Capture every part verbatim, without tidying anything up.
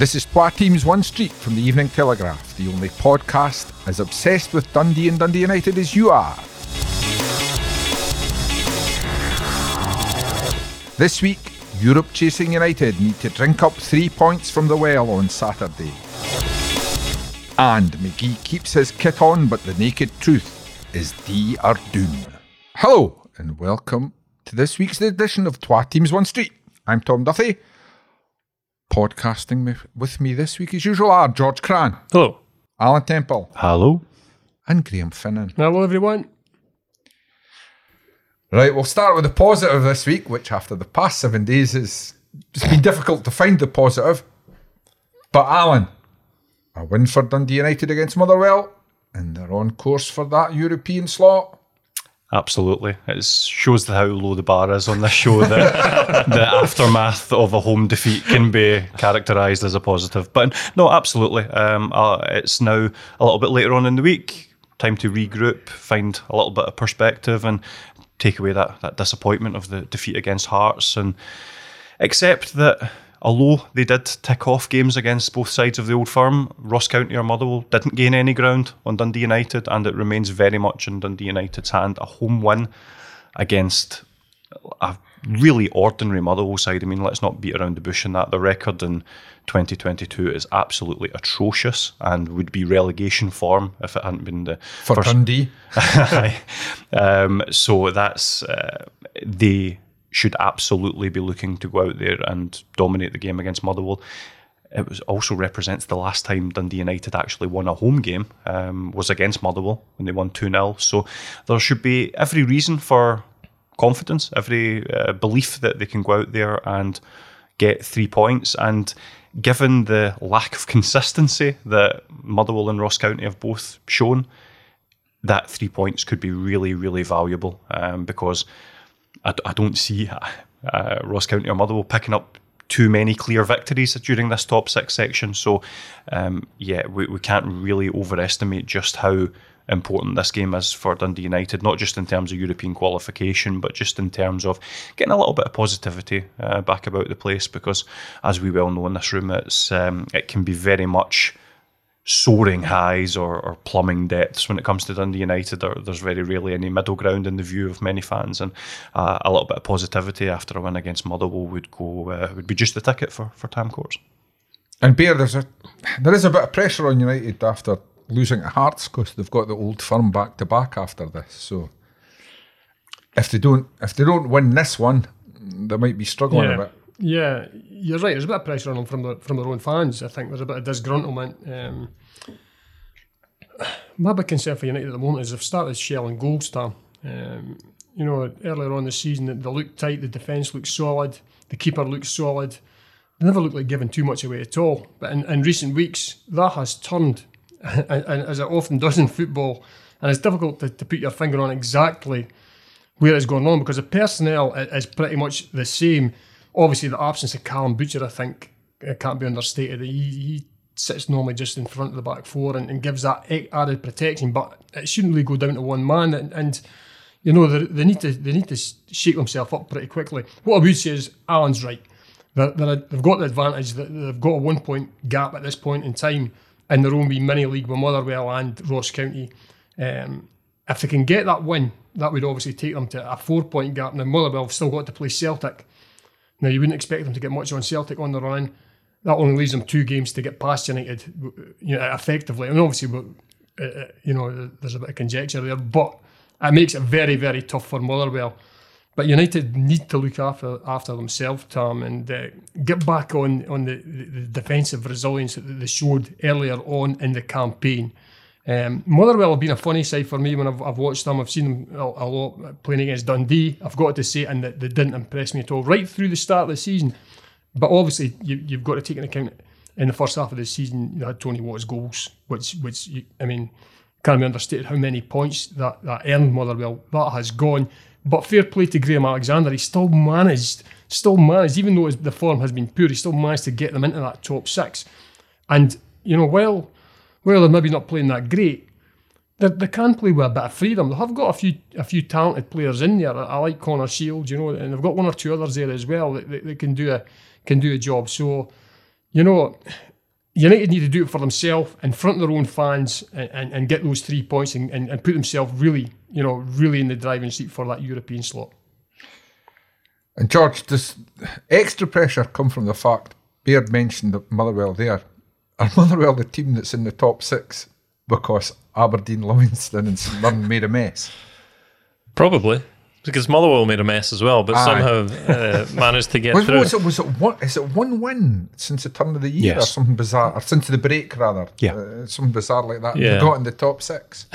This is Twa Teams One Street from the Evening Telegraph, the only podcast as obsessed with Dundee and Dundee United as you are. This week, Europe chasing United need to drink up three points from the well on Saturday. And McGee keeps his kit on, but the naked truth is D are doomed. Hello and welcome to this week's edition of Twa Teams One Street. I'm Tom Duthie. Podcasting with me this week as usual are George Cran. Hello. Alan Temple. Hello. And Graham Finnan. Hello everyone. Right, we'll start with the positive this week, which after the past seven days is it's been difficult to find the positive. But Alan, a win for Dundee United against Motherwell, and they're on course for that European slot. Absolutely. It shows how low the bar is on this show that the aftermath of a home defeat can be characterised as a positive. But no, absolutely. Um, uh, it's now a little bit later on in the week, time to regroup, find a little bit of perspective and take away that, that disappointment of the defeat against Hearts and accept that although they did tick off games against both sides of the old firm, Ross County or Motherwell didn't gain any ground on Dundee United, and it remains very much in Dundee United's hand. A home win against a really ordinary Motherwell side. I mean, let's not beat around the bush in that. The record in twenty twenty-two is absolutely atrocious and would be relegation form if it hadn't been the For first... Dundee. um, so that's... Uh, the. should absolutely be looking to go out there and dominate the game against Motherwell. It was also represents the last time Dundee United actually won a home game um, was against Motherwell when they won two nil. So there should be every reason for confidence, every uh, belief that they can go out there and get three points. And given the lack of consistency that Motherwell and Ross County have both shown, that three points could be really, really valuable um, because... I, I don't see uh, Ross County or Motherwell picking up too many clear victories during this top six section. So, um, yeah, we, we can't really overestimate just how important this game is for Dundee United, not just in terms of European qualification, but just in terms of getting a little bit of positivity uh, back about the place. Because, as we well know in this room, it's um, it can be very much soaring highs or, or plumbing depths when it comes to Dundee United. There, there's very rarely any middle ground in the view of many fans, and uh, a little bit of positivity after a win against Motherwell would go uh, would be just the ticket for for Tam Courts. And Bear, there's a there is a bit of pressure on United after losing at Hearts because they've got the old firm back to back after this. So if they don't if they don't win this one, they might be struggling yeah. a bit. Yeah, you're right. There's a bit of pressure on them from, the, from their own fans. I think there's a bit of disgruntlement. Um, my big concern for United at the moment is they've started shelling goals, Tom. Um, you know, earlier on the season, they looked tight, the defence looked solid, the keeper looked solid. They never looked like giving too much away at all. But in, in recent weeks, that has turned, and as it often does in football. And it's difficult to, to put your finger on exactly where it's going on because the personnel is pretty much the same. Obviously, the absence of Callum Butcher, I think, can't be understated. He, he sits normally just in front of the back four and, and gives that added protection, but it shouldn't really go down to one man. And, and you know, they, they need to they need to shake themselves up pretty quickly. What I would say is Alan's right. They're, they're, they've got the advantage that they've got a one-point gap at this point in time in their own wee mini-league with Motherwell and Ross County. Um, if they can get that win, that would obviously take them to a four-point gap. Now, Motherwell have still got to play Celtic. Now, you wouldn't expect them to get much on Celtic on the run. That only leaves them two games to get past United, you know, effectively. And obviously, you know, there's a bit of conjecture there, but it makes it very, very tough for Motherwell. But United need to look after after themselves, Tom, and uh, get back on, on the, the defensive resilience that they showed earlier on in the campaign. Um, Motherwell have been a funny side for me when I've, I've watched them. I've seen them a, a lot playing against Dundee, I've got to say, and they, they didn't impress me at all right through the start of the season. But obviously, you, you've got to take into account in the first half of the season, you had Tony Watt's goals, which, which you, I mean, can't be understated how many points that, that earned Motherwell. That has gone. But fair play to Graham Alexander, he still managed, still managed, even though his, the form has been poor, he still managed to get them into that top six. And, you know, well. Well, they're maybe not playing that great. They, they can play with a bit of freedom. They have got a few a few talented players in there. I like Connor Shields, you know, and they've got one or two others there as well that, that, that can do a can do a job. So, you know, United need to do it for themselves in front of their own fans and, and, and get those three points and, and, and put themselves really, you know, really in the driving seat for that European slot. And George, does extra pressure come from the fact Baird mentioned that Motherwell there? Are Motherwell the team that's in the top six because Aberdeen, Livingston and St Mirren made a mess? Probably. Because Motherwell made a mess as well, but Aye. somehow uh, managed to get was, through. Was it, was it one, is it one win since the turn of the year yes. or something bizarre? Or since the break, rather. Yeah. Uh, something bizarre like that. Yeah. They got in the top six.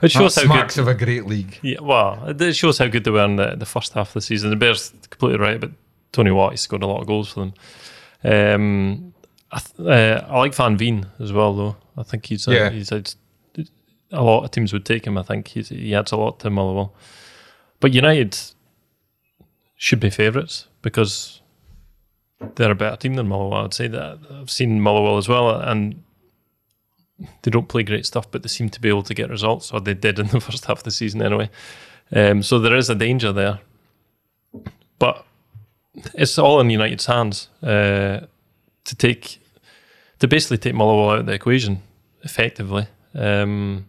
It shows that how smacks good, of a great league. Yeah, well, it shows how good they were in the, the first half of the season. The Bears completely right, but Tony Watt, he scored a lot of goals for them. Um, I, th- uh, I like Van Veen as well, though. I think he's, uh, yeah. he's uh, a lot of teams would take him, I think. He's, he adds a lot to Motherwell. But United should be favourites because they're a better team than Motherwell. I'd say that. I've seen Motherwell as well, and they don't play great stuff, but they seem to be able to get results, or they did in the first half of the season anyway. Um, so there is a danger there. But it's all in United's hands uh, to take, to basically take Motherwell out of the equation, effectively. Um,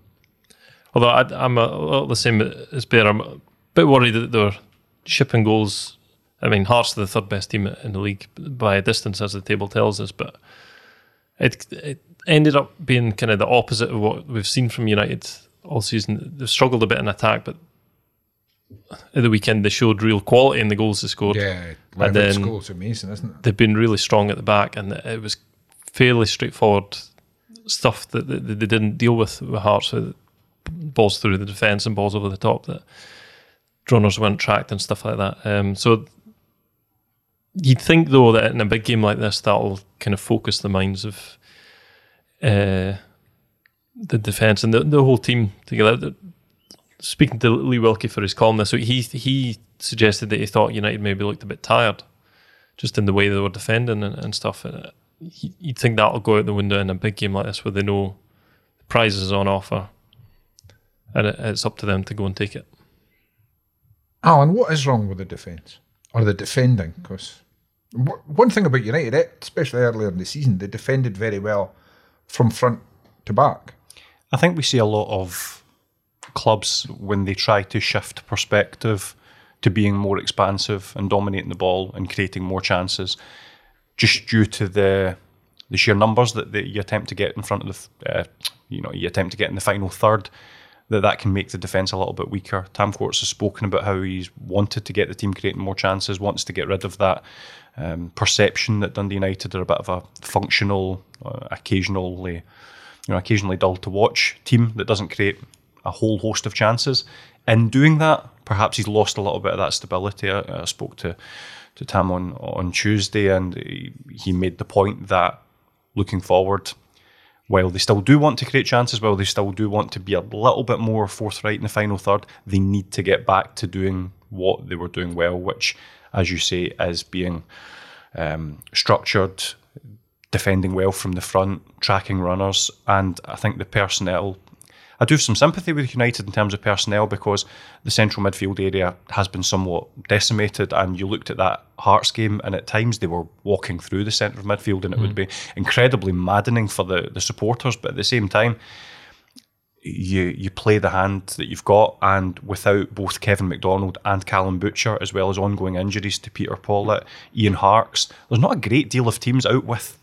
although I, I'm a, well, the same as Bear, I'm bit worried that they were shipping goals. I mean, Hearts are the third best team in the league by a distance, as the table tells us, but it, it ended up being kind of the opposite of what we've seen from United all season. They've struggled a bit in attack, but at the weekend they showed real quality in the goals they scored. Yeah, Levitt's goal's amazing, isn't it? They've been really strong at the back, and it was fairly straightforward stuff that they, that they didn't deal with with Hearts, so balls through the defence and balls over the top that runners weren't tracked and stuff like that. Um, so you'd think, though, that in a big game like this, that'll kind of focus the minds of uh, the defence and the, the whole team together. Speaking to Lee Wilkie for his column this week, he, he suggested that he thought United maybe looked a bit tired, just in the way they were defending and, and stuff. And he, you'd think that'll go out the window in a big game like this where they know the prize is on offer and it, it's up to them to go and take it. Alan, what is wrong with the defence? Or the defending? Because w- one thing about United, especially earlier in the season, they defended very well from front to back. I think we see a lot of clubs when they try to shift perspective to being more expansive and dominating the ball and creating more chances, just due to the the sheer numbers that, that you attempt to get in front of the, uh, you know, you attempt to get in the final third. That that can make the defence a little bit weaker. Tam Courts has spoken about how he's wanted to get the team creating more chances, wants to get rid of that um, perception that Dundee United are a bit of a functional, uh, occasionally, you know, occasionally dull to watch team that doesn't create a whole host of chances. In doing that, perhaps he's lost a little bit of that stability. I, I spoke to to Tam on on Tuesday, and he, he made the point that looking forward, while they still do want to create chances, while they still do want to be a little bit more forthright in the final third, they need to get back to doing what they were doing well, which, as you say, is being um, structured, defending well from the front, tracking runners, and I think the personnel. I do have some sympathy with United in terms of personnel because the central midfield area has been somewhat decimated, and you looked at that Hearts game and at times they were walking through the centre of midfield and it mm. would be incredibly maddening for the, the supporters, but at the same time you you play the hand that you've got, and without both Kevin McDonald and Callum Butcher, as well as ongoing injuries to Peter Pollitt, Ian Harkes, there's not a great deal of teams out with,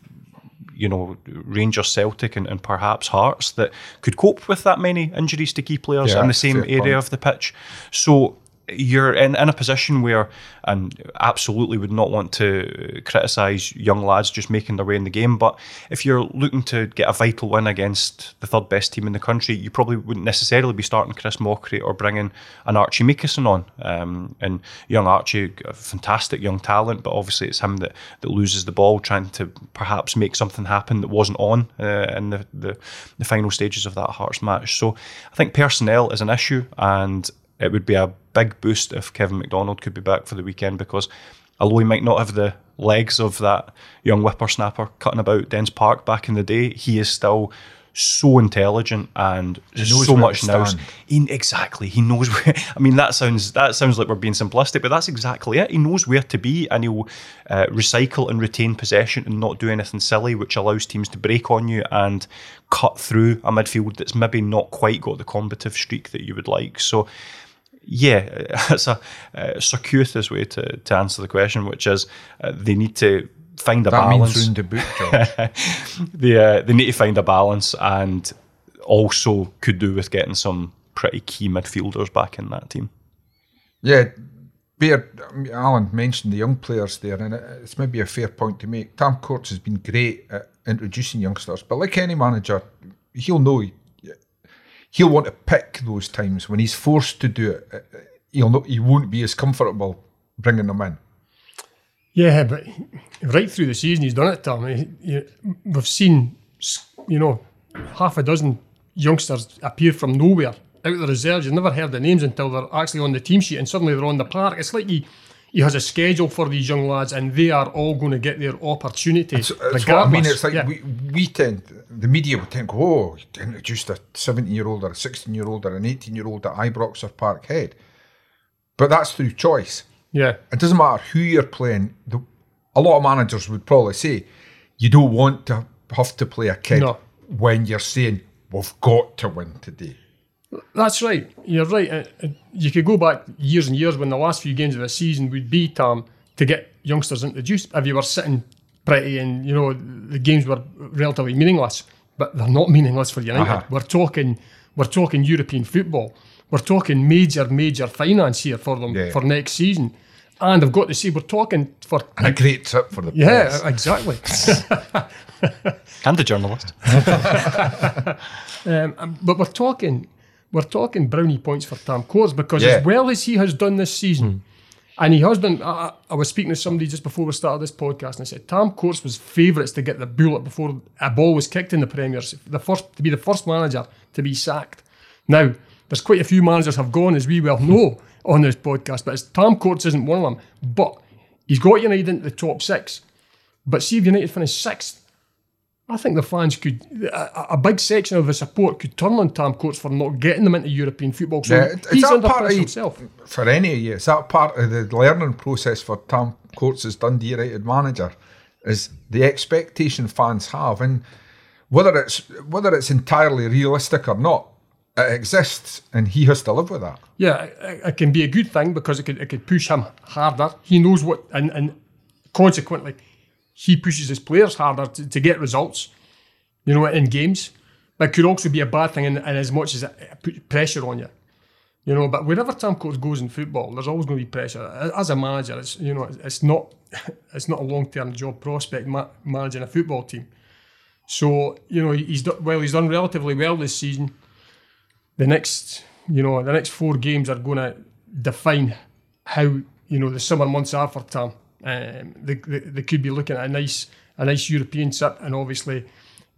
you know, Rangers, Celtic and, and perhaps Hearts that could cope with that many injuries to key players yeah, in the same area point. Of the pitch. So you're in, in a position where, and absolutely would not want to criticise young lads just making their way in the game, but if you're looking to get a vital win against the third best team in the country, you probably wouldn't necessarily be starting Chris Mockery or bringing an Archie Mickelson on. Um, and young Archie, a fantastic young talent, but obviously it's him that, that loses the ball, trying to perhaps make something happen that wasn't on uh, in the, the, the final stages of that Hearts match. So I think personnel is an issue, and it would be a big boost if Kevin McDonald could be back for the weekend, because although he might not have the legs of that young whippersnapper cutting about Dens Park back in the day, he is still so intelligent and so much knows. He, exactly, he knows where. I mean, that sounds that sounds like we're being simplistic, but that's exactly it. He knows where to be, and he'll uh, recycle and retain possession and not do anything silly, which allows teams to break on you and cut through a midfield that's maybe not quite got the combative streak that you would like. So, yeah, that's a uh, circuitous way to, to answer the question, which is uh, they need to find a that balance. Means ruined the book, George. they, uh, they need to find a balance, and also could do with getting some pretty key midfielders back in that team. Yeah, Bear, Alan mentioned the young players there, and it's maybe a fair point to make. Tam Courts has been great at introducing youngsters, but like any manager, he'll know, he'll want to pick those times when he's forced to do it. He'll know, he won't be as comfortable bringing them in. Yeah, but right through the season he's done it, Tom. He, he, we've seen, you know, half a dozen youngsters appear from nowhere, out of the reserves. You've never heard the names until they're actually on the team sheet, and suddenly they're on the park. It's like he, he has a schedule for these young lads, and they are all going to get their opportunity. It's, it's what I mean, it's like yeah. we, we tend, the media would think, oh, you introduced a seventeen-year-old or a sixteen-year-old or an eighteen-year-old at Ibrox or Parkhead. But that's through choice. Yeah, it doesn't matter who you're playing. The, a lot of managers would probably say you don't want to have to play a kid no. when you're saying we've got to win today. That's right. You're right. You could go back years and years when the last few games of a season would be Tam to get youngsters introduced. If you were sitting pretty and you know the games were relatively meaningless, but they're not meaningless for United. Uh-huh. We're talking, we're talking European football. We're talking major, major finance here for them yeah. for next season. And I've got to say, we're talking for... And a great trip for the press. Yeah, exactly. And the journalist. um, but we're talking we're talking brownie points for Tam Courts, because yeah. as well as he has done this season, mm. and he has done... I, I was speaking to somebody just before we started this podcast, and I said, Tam Courts was favourites to get the bullet before a ball was kicked in the Premiers, the first to be the first manager to be sacked. Now... There's quite a few managers have gone, as we well know, on this podcast, but Tam Courts isn't one of them. But he's got United into the top six. But see if United finished sixth, I think the fans could, a, a big section of the support could turn on Tam Courts for not getting them into European football. So yeah, he's under pressure himself. For any of you, is that part of the learning process for Tam Courts as Dundee United manager, is the expectation fans have, and whether it's whether it's entirely realistic or not, it exists, and he has to live with that. Yeah, it, it can be a good thing, because it could, it could push him harder. He knows what, and, and consequently, he pushes his players harder to, to get results, you know, in games. That could also be a bad thing in, in as much as it puts pressure on you, you know. But wherever Tam Courts goes in football, there's always going to be pressure. As a manager, it's, you know, it's not it's not a long-term job prospect ma- managing a football team. So, you know, he's done, well, he's done relatively well this season. The next, you know, the next four games are going to define how, you know, the summer months are for Tam. Um, they, they, they could be looking at a nice, a nice European trip, and obviously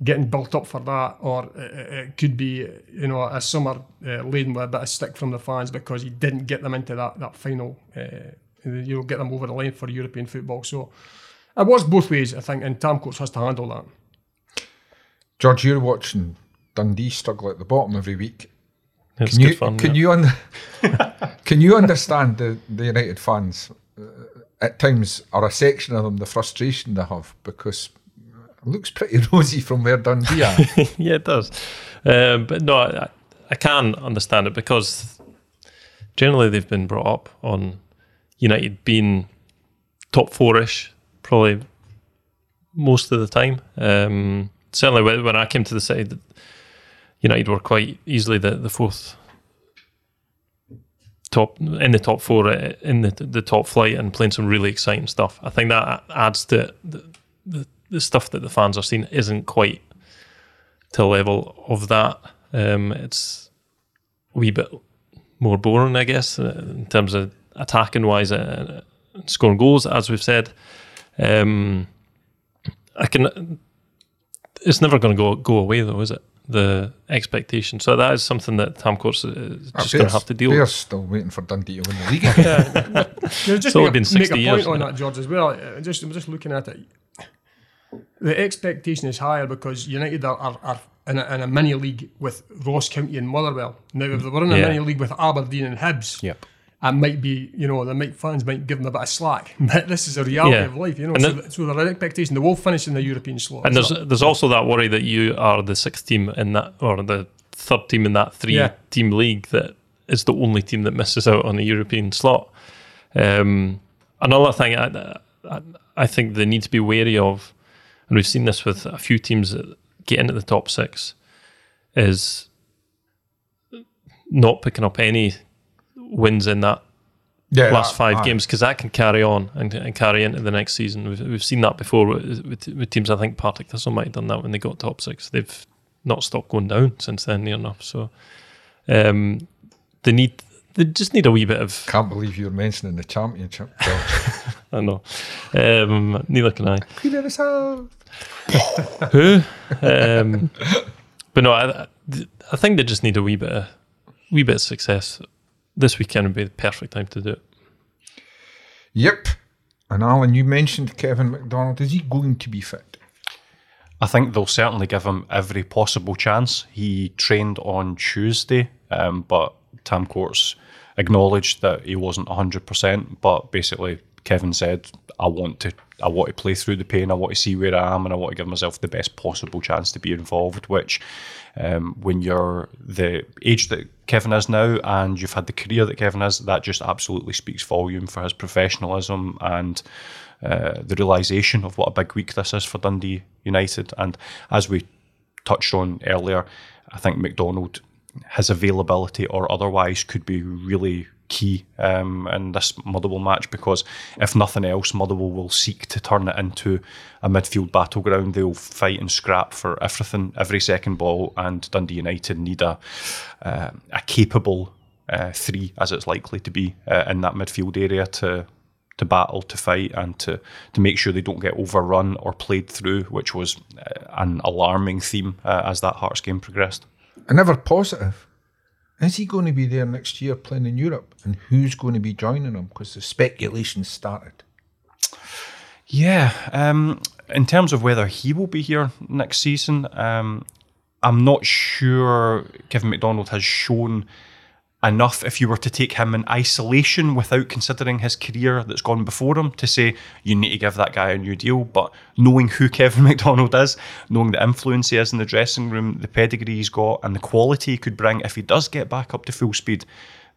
getting built up for that, or it, it could be, you know, a summer uh, laden with a bit of stick from the fans because he didn't get them into that that final, uh, you know, get them over the line for European football. So it works both ways, I think, and Tam Courts has to handle that. George, you're watching Dundee struggle at the bottom every week. It's can you, fun, can, yeah. you un- can you understand the, the United fans uh, at times, or a section of them, the frustration they have, because it looks pretty rosy from where Dundee are. Yeah, it does. Uh, but no, I, I can understand it, because generally they've been brought up on United being top four-ish probably most of the time. Um, certainly when I came to the city, United were quite easily the, the fourth top, in the top four, in the the top flight, and playing some really exciting stuff. I think that adds to the, the, the stuff that the fans are seeing isn't quite to the level of that. Um, it's a wee bit more boring, I guess, in terms of attacking wise and scoring goals, as we've said. Um, I can. It's never going to go go away, though, is it? The expectation. So that is something that Tam Courts is just going to have to deal with. They're still waiting for Dundee to win the league. Yeah. You know, just make, been a, make a point years, on that, George, as well. I'm just, I'm just looking at it. The expectation is higher because United are, are, are in a, in a mini league with Ross County and Motherwell. Now, if they were in a yeah. mini league with Aberdeen and Hibs, yep. I might be, you know, the might fans might give them a bit of slack, but this is a reality yeah. of life, you know. And so, the, so their expectation, they will finish in the European slot. And there's that. there's also that worry that you are the sixth team in that, or the third team in that three yeah. team league that is the only team that misses out on a European slot. Um, another thing I, I, I think they need to be wary of, and we've seen this with a few teams that get into the top six, is not picking up any wins in that yeah, last five uh, games, because that can carry on and, and carry into the next season. We've, we've seen that before with, with, with teams. I think Partick Thistle might have done that when they got top six. They've not stopped going down since then, near enough. So um, they need, they just need a wee bit of. Can't believe you're mentioning the Championship. I know. Um, neither can I. Queen of the South. Who? Um, but no, I, I think they just need a wee bit of, wee bit of success. This weekend would be the perfect time to do it. Yep. And Alan, you mentioned Kevin McDonald. Is he going to be fit? I think they'll certainly give him every possible chance. He trained on Tuesday, um, but Tam Courts acknowledged that he wasn't one hundred percent, but basically Kevin said, I want to I want to play through the pain, I want to see where I am, and I want to give myself the best possible chance to be involved, which um, when you're the age that Kevin is now and you've had the career that Kevin has, that just absolutely speaks volume for his professionalism and uh, the realisation of what a big week this is for Dundee United. And as we touched on earlier, I think McDonald, his availability or otherwise, could be really key um, in this Motherwell match, because if nothing else, Motherwell will seek to turn it into a midfield battleground. They'll fight and scrap for everything, every second ball, and Dundee United need a uh, a capable uh, three, as it's likely to be, uh, in that midfield area to to battle, to fight, and to, to make sure they don't get overrun or played through, which was an alarming theme uh, as that Hearts game progressed. Another positive. Is he going to be there next year playing in Europe? And who's going to be joining him? Because the speculation started. Yeah. Um, in terms of whether he will be here next season, um, I'm not sure Kevin McDonald has shown enough, if you were to take him in isolation without considering his career that's gone before him, to say you need to give that guy a new deal. But knowing who Kevin McDonald is, knowing the influence he is in the dressing room, the pedigree he's got, and the quality he could bring, if he does get back up to full speed,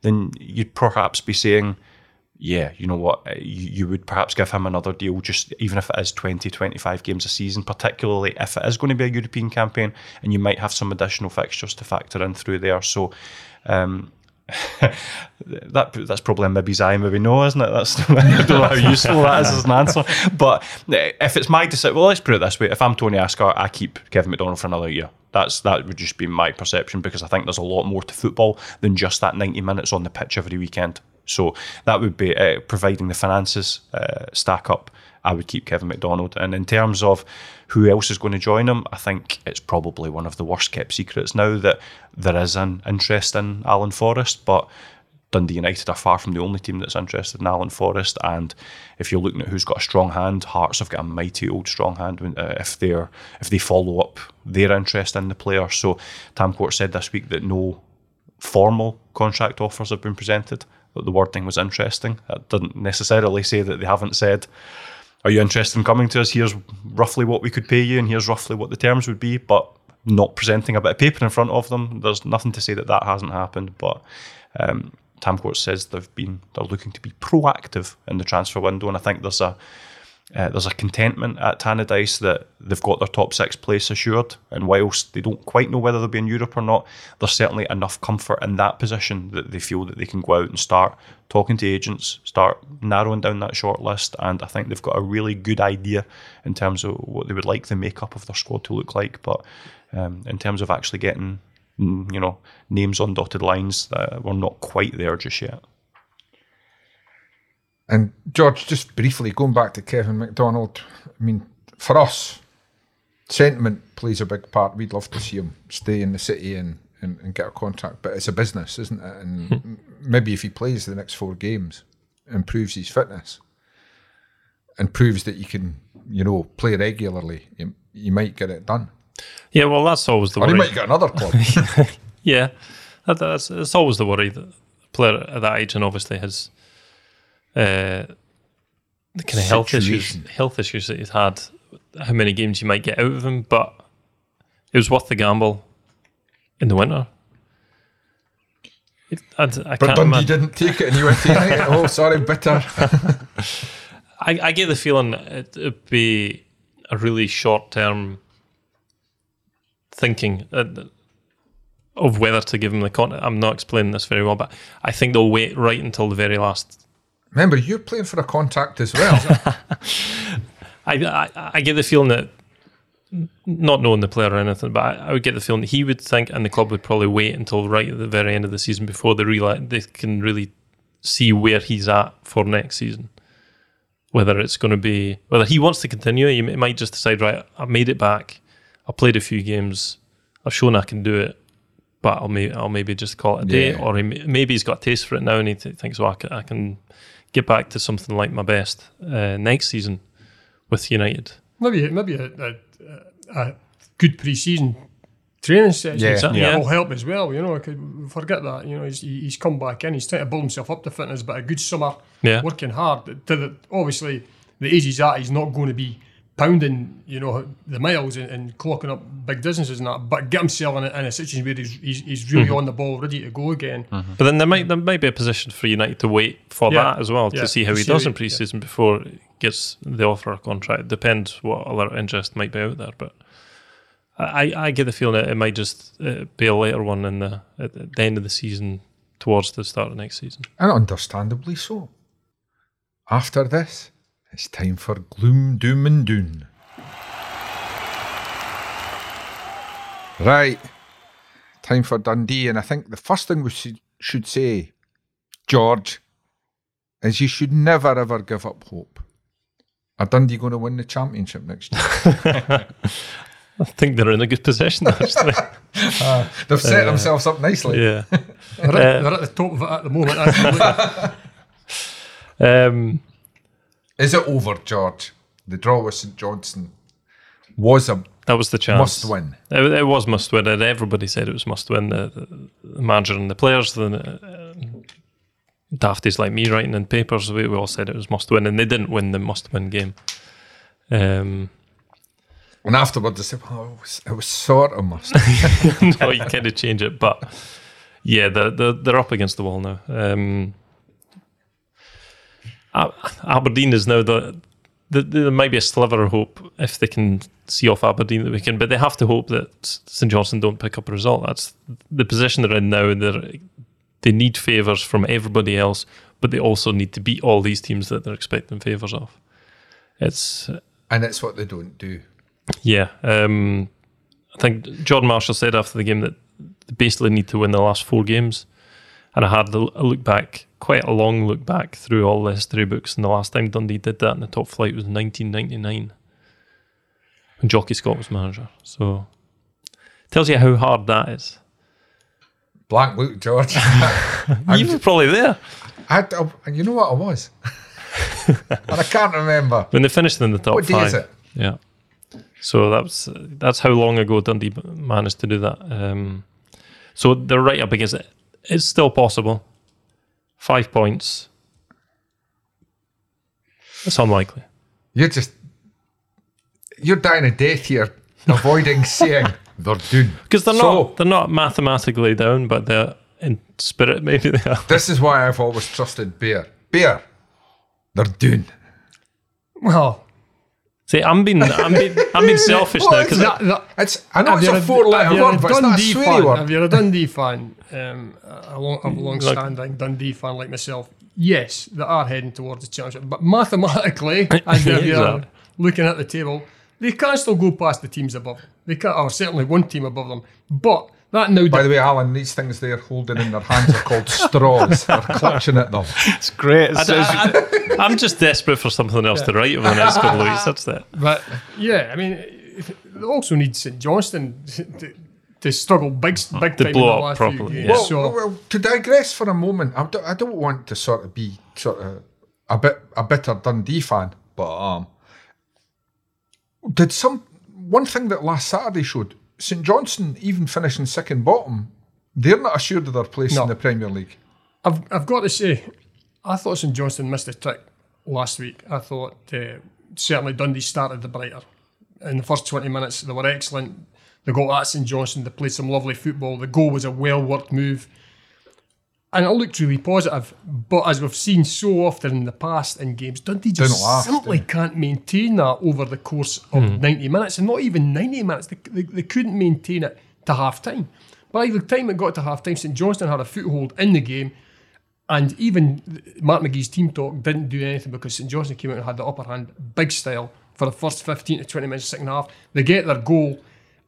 then you'd perhaps be saying, yeah, you know what, you, you would perhaps give him another deal, just even if it is twenty, twenty-five games a season, particularly if it is going to be a European campaign, and you might have some additional fixtures to factor in through there. So, um, that that's probably a maybe's eye, maybe no, isn't it? That's I don't know how useful that is as an answer. But if it's my decision, well, let's put it this way: if I'm Tony Ascott, I keep Kevin McDonald for another year. That's that would just be my perception, because I think there's a lot more to football than just that ninety minutes on the pitch every weekend. So that would be uh, providing the finances uh, stack up. I would keep Kevin McDonald. And in terms of who else is going to join him, I think it's probably one of the worst kept secrets now that there is an interest in Alan Forrest, but Dundee United are far from the only team that's interested in Alan Forrest. And if you're looking at who's got a strong hand, Hearts have got a mighty old strong hand when, uh, if they're if they follow up their interest in the player. So Tam Court said this week that no formal contract offers have been presented. The wording was interesting. That doesn't necessarily say that they haven't said, are you interested in coming to us? Here's roughly what we could pay you, and here's roughly what the terms would be, but not presenting a bit of paper in front of them. There's nothing to say that that hasn't happened, but um, Tam Courts says they've been, they're looking to be proactive in the transfer window, and I think there's a uh, there's a contentment at Tannadice that they've got their top six place assured, and whilst they don't quite know whether they'll be in Europe or not, there's certainly enough comfort in that position that they feel that they can go out and start talking to agents, start narrowing down that short list, and I think they've got a really good idea in terms of what they would like the makeup of their squad to look like. But um, in terms of actually getting, you know, names on dotted lines, uh, we're not quite there just yet. And George, just briefly going back to Kevin McDonald, I mean, for us, sentiment plays a big part. We'd love to see him stay in the city and And, and get a contract, but it's a business, isn't it? And maybe if he plays the next four games, improves his fitness and proves that he can, you know, play regularly, you, you might get it done. Yeah, well, that's always the worry. Or he might get another club. Yeah, that, that's, that's always the worry. The player at that age, and obviously his uh, the kind of health issues, health issues that he's had, how many games you might get out of him, but it was worth the gamble in the winter. It, I, I but can't Dundee imagine. Didn't take it, and you went to United. Oh, sorry, bitter. I, I get the feeling it would be a really short-term thinking of whether to give him the contract. I'm not explaining this very well, but I think they'll wait right until the very last. Remember, you're playing for a contract as well. I, I, I get the feeling that, not knowing the player or anything, but I, I would get the feeling that he would think, and the club would probably wait until right at the very end of the season before they realize they can really see where he's at for next season. Whether it's going to be, whether he wants to continue, he might just decide, right, I made it back, I played a few games, I've shown I can do it, but I'll, may, I'll maybe just call it a day. Yeah. Or he, maybe he's got a taste for it now and he thinks, well, I can, I can get back to something like my best uh, next season with United. Maybe maybe a, a, a good pre-season training session yeah. yeah. will help as well. You know, I could forget that. You know, he's, he's come back in, he's trying to build himself up to fitness, but a good summer, yeah. working hard. To the, obviously, the age he's at, he's not going to be pounding, you know, the miles and, and clocking up big distances and that, but get himself in a, in a situation where he's he's, he's really mm-hmm. on the ball, ready to go again. Mm-hmm. But then there might there might be a position for United to wait for yeah. that as well yeah. to see how to he see does how he, in pre-season yeah. before he gets the offer or contract. Depends what other interest might be out there, but I, I get the feeling that it might just uh, be a later one in the at the end of the season towards the start of next season. And understandably so. After this, it's time for Gloom, Doom and Doon. Right, time for Dundee, and I think the first thing we should say, George, is you should never ever give up hope. Are Dundee going to win the championship next year? I think they're in a good position, actually. uh, they've set uh, themselves up nicely. Yeah, they're, at, uh, they're at the top of it at the moment. Actually. um, Is it over, George? The draw with St Johnstone was a that was the chance. Must win. It, it was must win. Everybody said it was must win. The, the manager and the players, the uh, dafties like me writing in papers, we, we all said it was must win, and they didn't win the must win game. Um. And afterwards, they said, "Oh, it was, it was sort of must." No, you kind of change it, but yeah, they're, they're they're up against the wall now. Um, Aberdeen is now the, the there might be a sliver of hope if they can see off Aberdeen that we can, but they have to hope that St Johnstone don't pick up a result. That's the position they're in now. They they need favours from everybody else, but they also need to beat all these teams that they're expecting favours of. It's and it's what they don't do. Yeah, um, I think Jordan Marshall said after the game that they basically need to win the last four games. And I had a look back, quite a long look back through all the history books, and the last time Dundee did that in the top flight was nineteen ninety-nine, when Jockey Scott was manager. So tells you how hard that is. Black Luke, George. You were probably there. I, I, you know what I was? And I can't remember. When they finished in the top what five. What day is it? Yeah. So that's that's how long ago Dundee managed to do that. Um, so they're right up against it. It's still possible. Five points. It's unlikely. You're just you're dying a death here, avoiding saying they're doomed. Because they're so, not they're not mathematically down, but they're in spirit maybe they are. This is why I've always trusted Bear. Bear, they're doomed. Well, see, I'm being, I'm being, I'm being selfish well, now because I know it's a four-letter word, but it's not a sweary word. If you're a Dundee fan, um, a, long, a long-standing Look. Dundee fan like myself, yes, they are heading towards the championship. But mathematically, as if you're looking at the table, they can still go past the teams above them. They can, or certainly one team above them. But that now. By the way, Alan, these things they're holding in their hands are called straws. They're clutching at them. It's great. It's I, I, I, I'm just desperate for something else yeah. to write over the next couple of weeks. That's that. But yeah, I mean, they also need St Johnstone to, to struggle big, big to time blow in the last up properly. Few games. Well, so, well, to digress for a moment, I don't, I don't want to sort of be sort of a bit a bitter Dundee fan, but um, did some one thing that last Saturday showed, St Johnstone, even finishing second bottom, they're not assured of their place no. in the Premier League. I've I've got to say, I thought St Johnstone missed a trick last week. I thought uh, certainly Dundee started the brighter. In the first twenty minutes, they were excellent. They got at St Johnstone, they played some lovely football. The goal was a well-worked move. And it looked really positive. But as we've seen so often in the past in games, Dundee just last, simply can't maintain that over the course of mm. ninety minutes. And not even ninety minutes. They, they, they couldn't maintain it to half-time. By the time it got to half-time, St Johnstone had a foothold in the game. And even Mark McGee's team talk didn't do anything because St Johnstone came out and had the upper hand, big style, for the first fifteen to twenty minutes of the second half. They get their goal.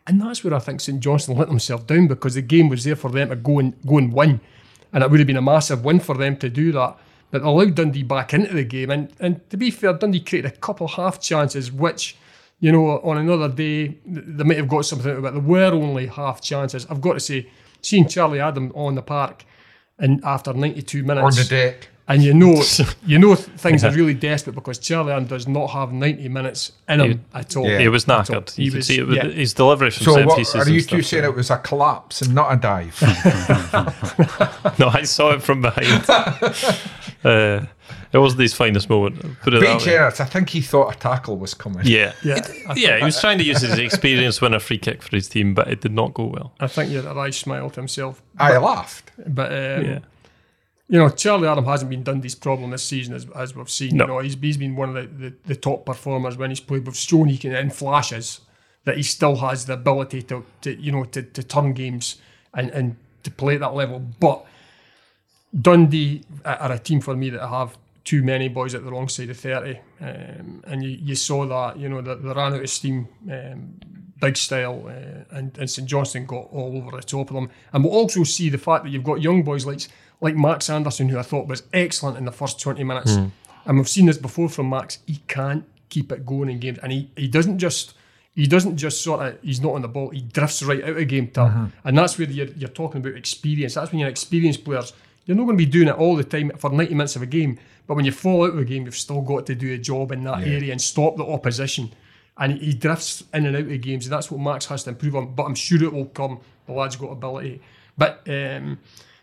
And that's where I think St Johnstone let themselves down, because the game was there for them to go and, go and win. And it would have been a massive win for them to do that. But they allowed Dundee back into the game. And, and to be fair, Dundee created a couple of half chances, which, you know, on another day, they might have got something out of it. They were only half chances. I've got to say, seeing Charlie Adam on the park and after ninety-two minutes... On the deck. And you know you know things yeah. are really desperate, because Charlie Adam does not have ninety minutes in him he, at all. Yeah. He was knackered. He you was, could see it with yeah. his delivery from set pieces. So what, are you two saying it was a collapse and not a dive? No, I saw it from behind. uh, it wasn't his finest moment. Put it that way. Gerrard, I think he thought a tackle was coming. Yeah, yeah. It, yeah he was trying to use his experience to win a free kick for his team, but it did not go well. I think yeah, that I smiled to himself. I but, laughed. But um, yeah. You know, Charlie Adam hasn't been Dundee's problem this season, as, as we've seen. No. You know, he's, he's been one of the, the, the top performers when he's played. We've shown he can, in flashes, that he still has the ability to, to you know, to, to turn games and, and to play at that level. But Dundee are a team for me that have too many boys at the wrong side of thirty. Um, and you, you saw that, you know, they, they ran out of steam, um, big style, uh, and, and St Johnstone got all over the top of them. And we'll also see the fact that you've got young boys like... like Max Anderson, who I thought was excellent in the first twenty minutes. Mm. And we've seen this before from Max. He can't keep it going in games. And he, he doesn't just, he doesn't just sort of, he's not on the ball. He drifts right out of game time. Mm-hmm. And that's where you're, you're talking about experience. That's when you're experienced players. You're not going to be doing it all the time for ninety minutes of a game. But when you fall out of a game, you've still got to do a job in that yeah. area and stop the opposition. And he, he drifts in and out of games. And that's what Max has to improve on. But I'm sure it will come. The lad's got ability. But, um...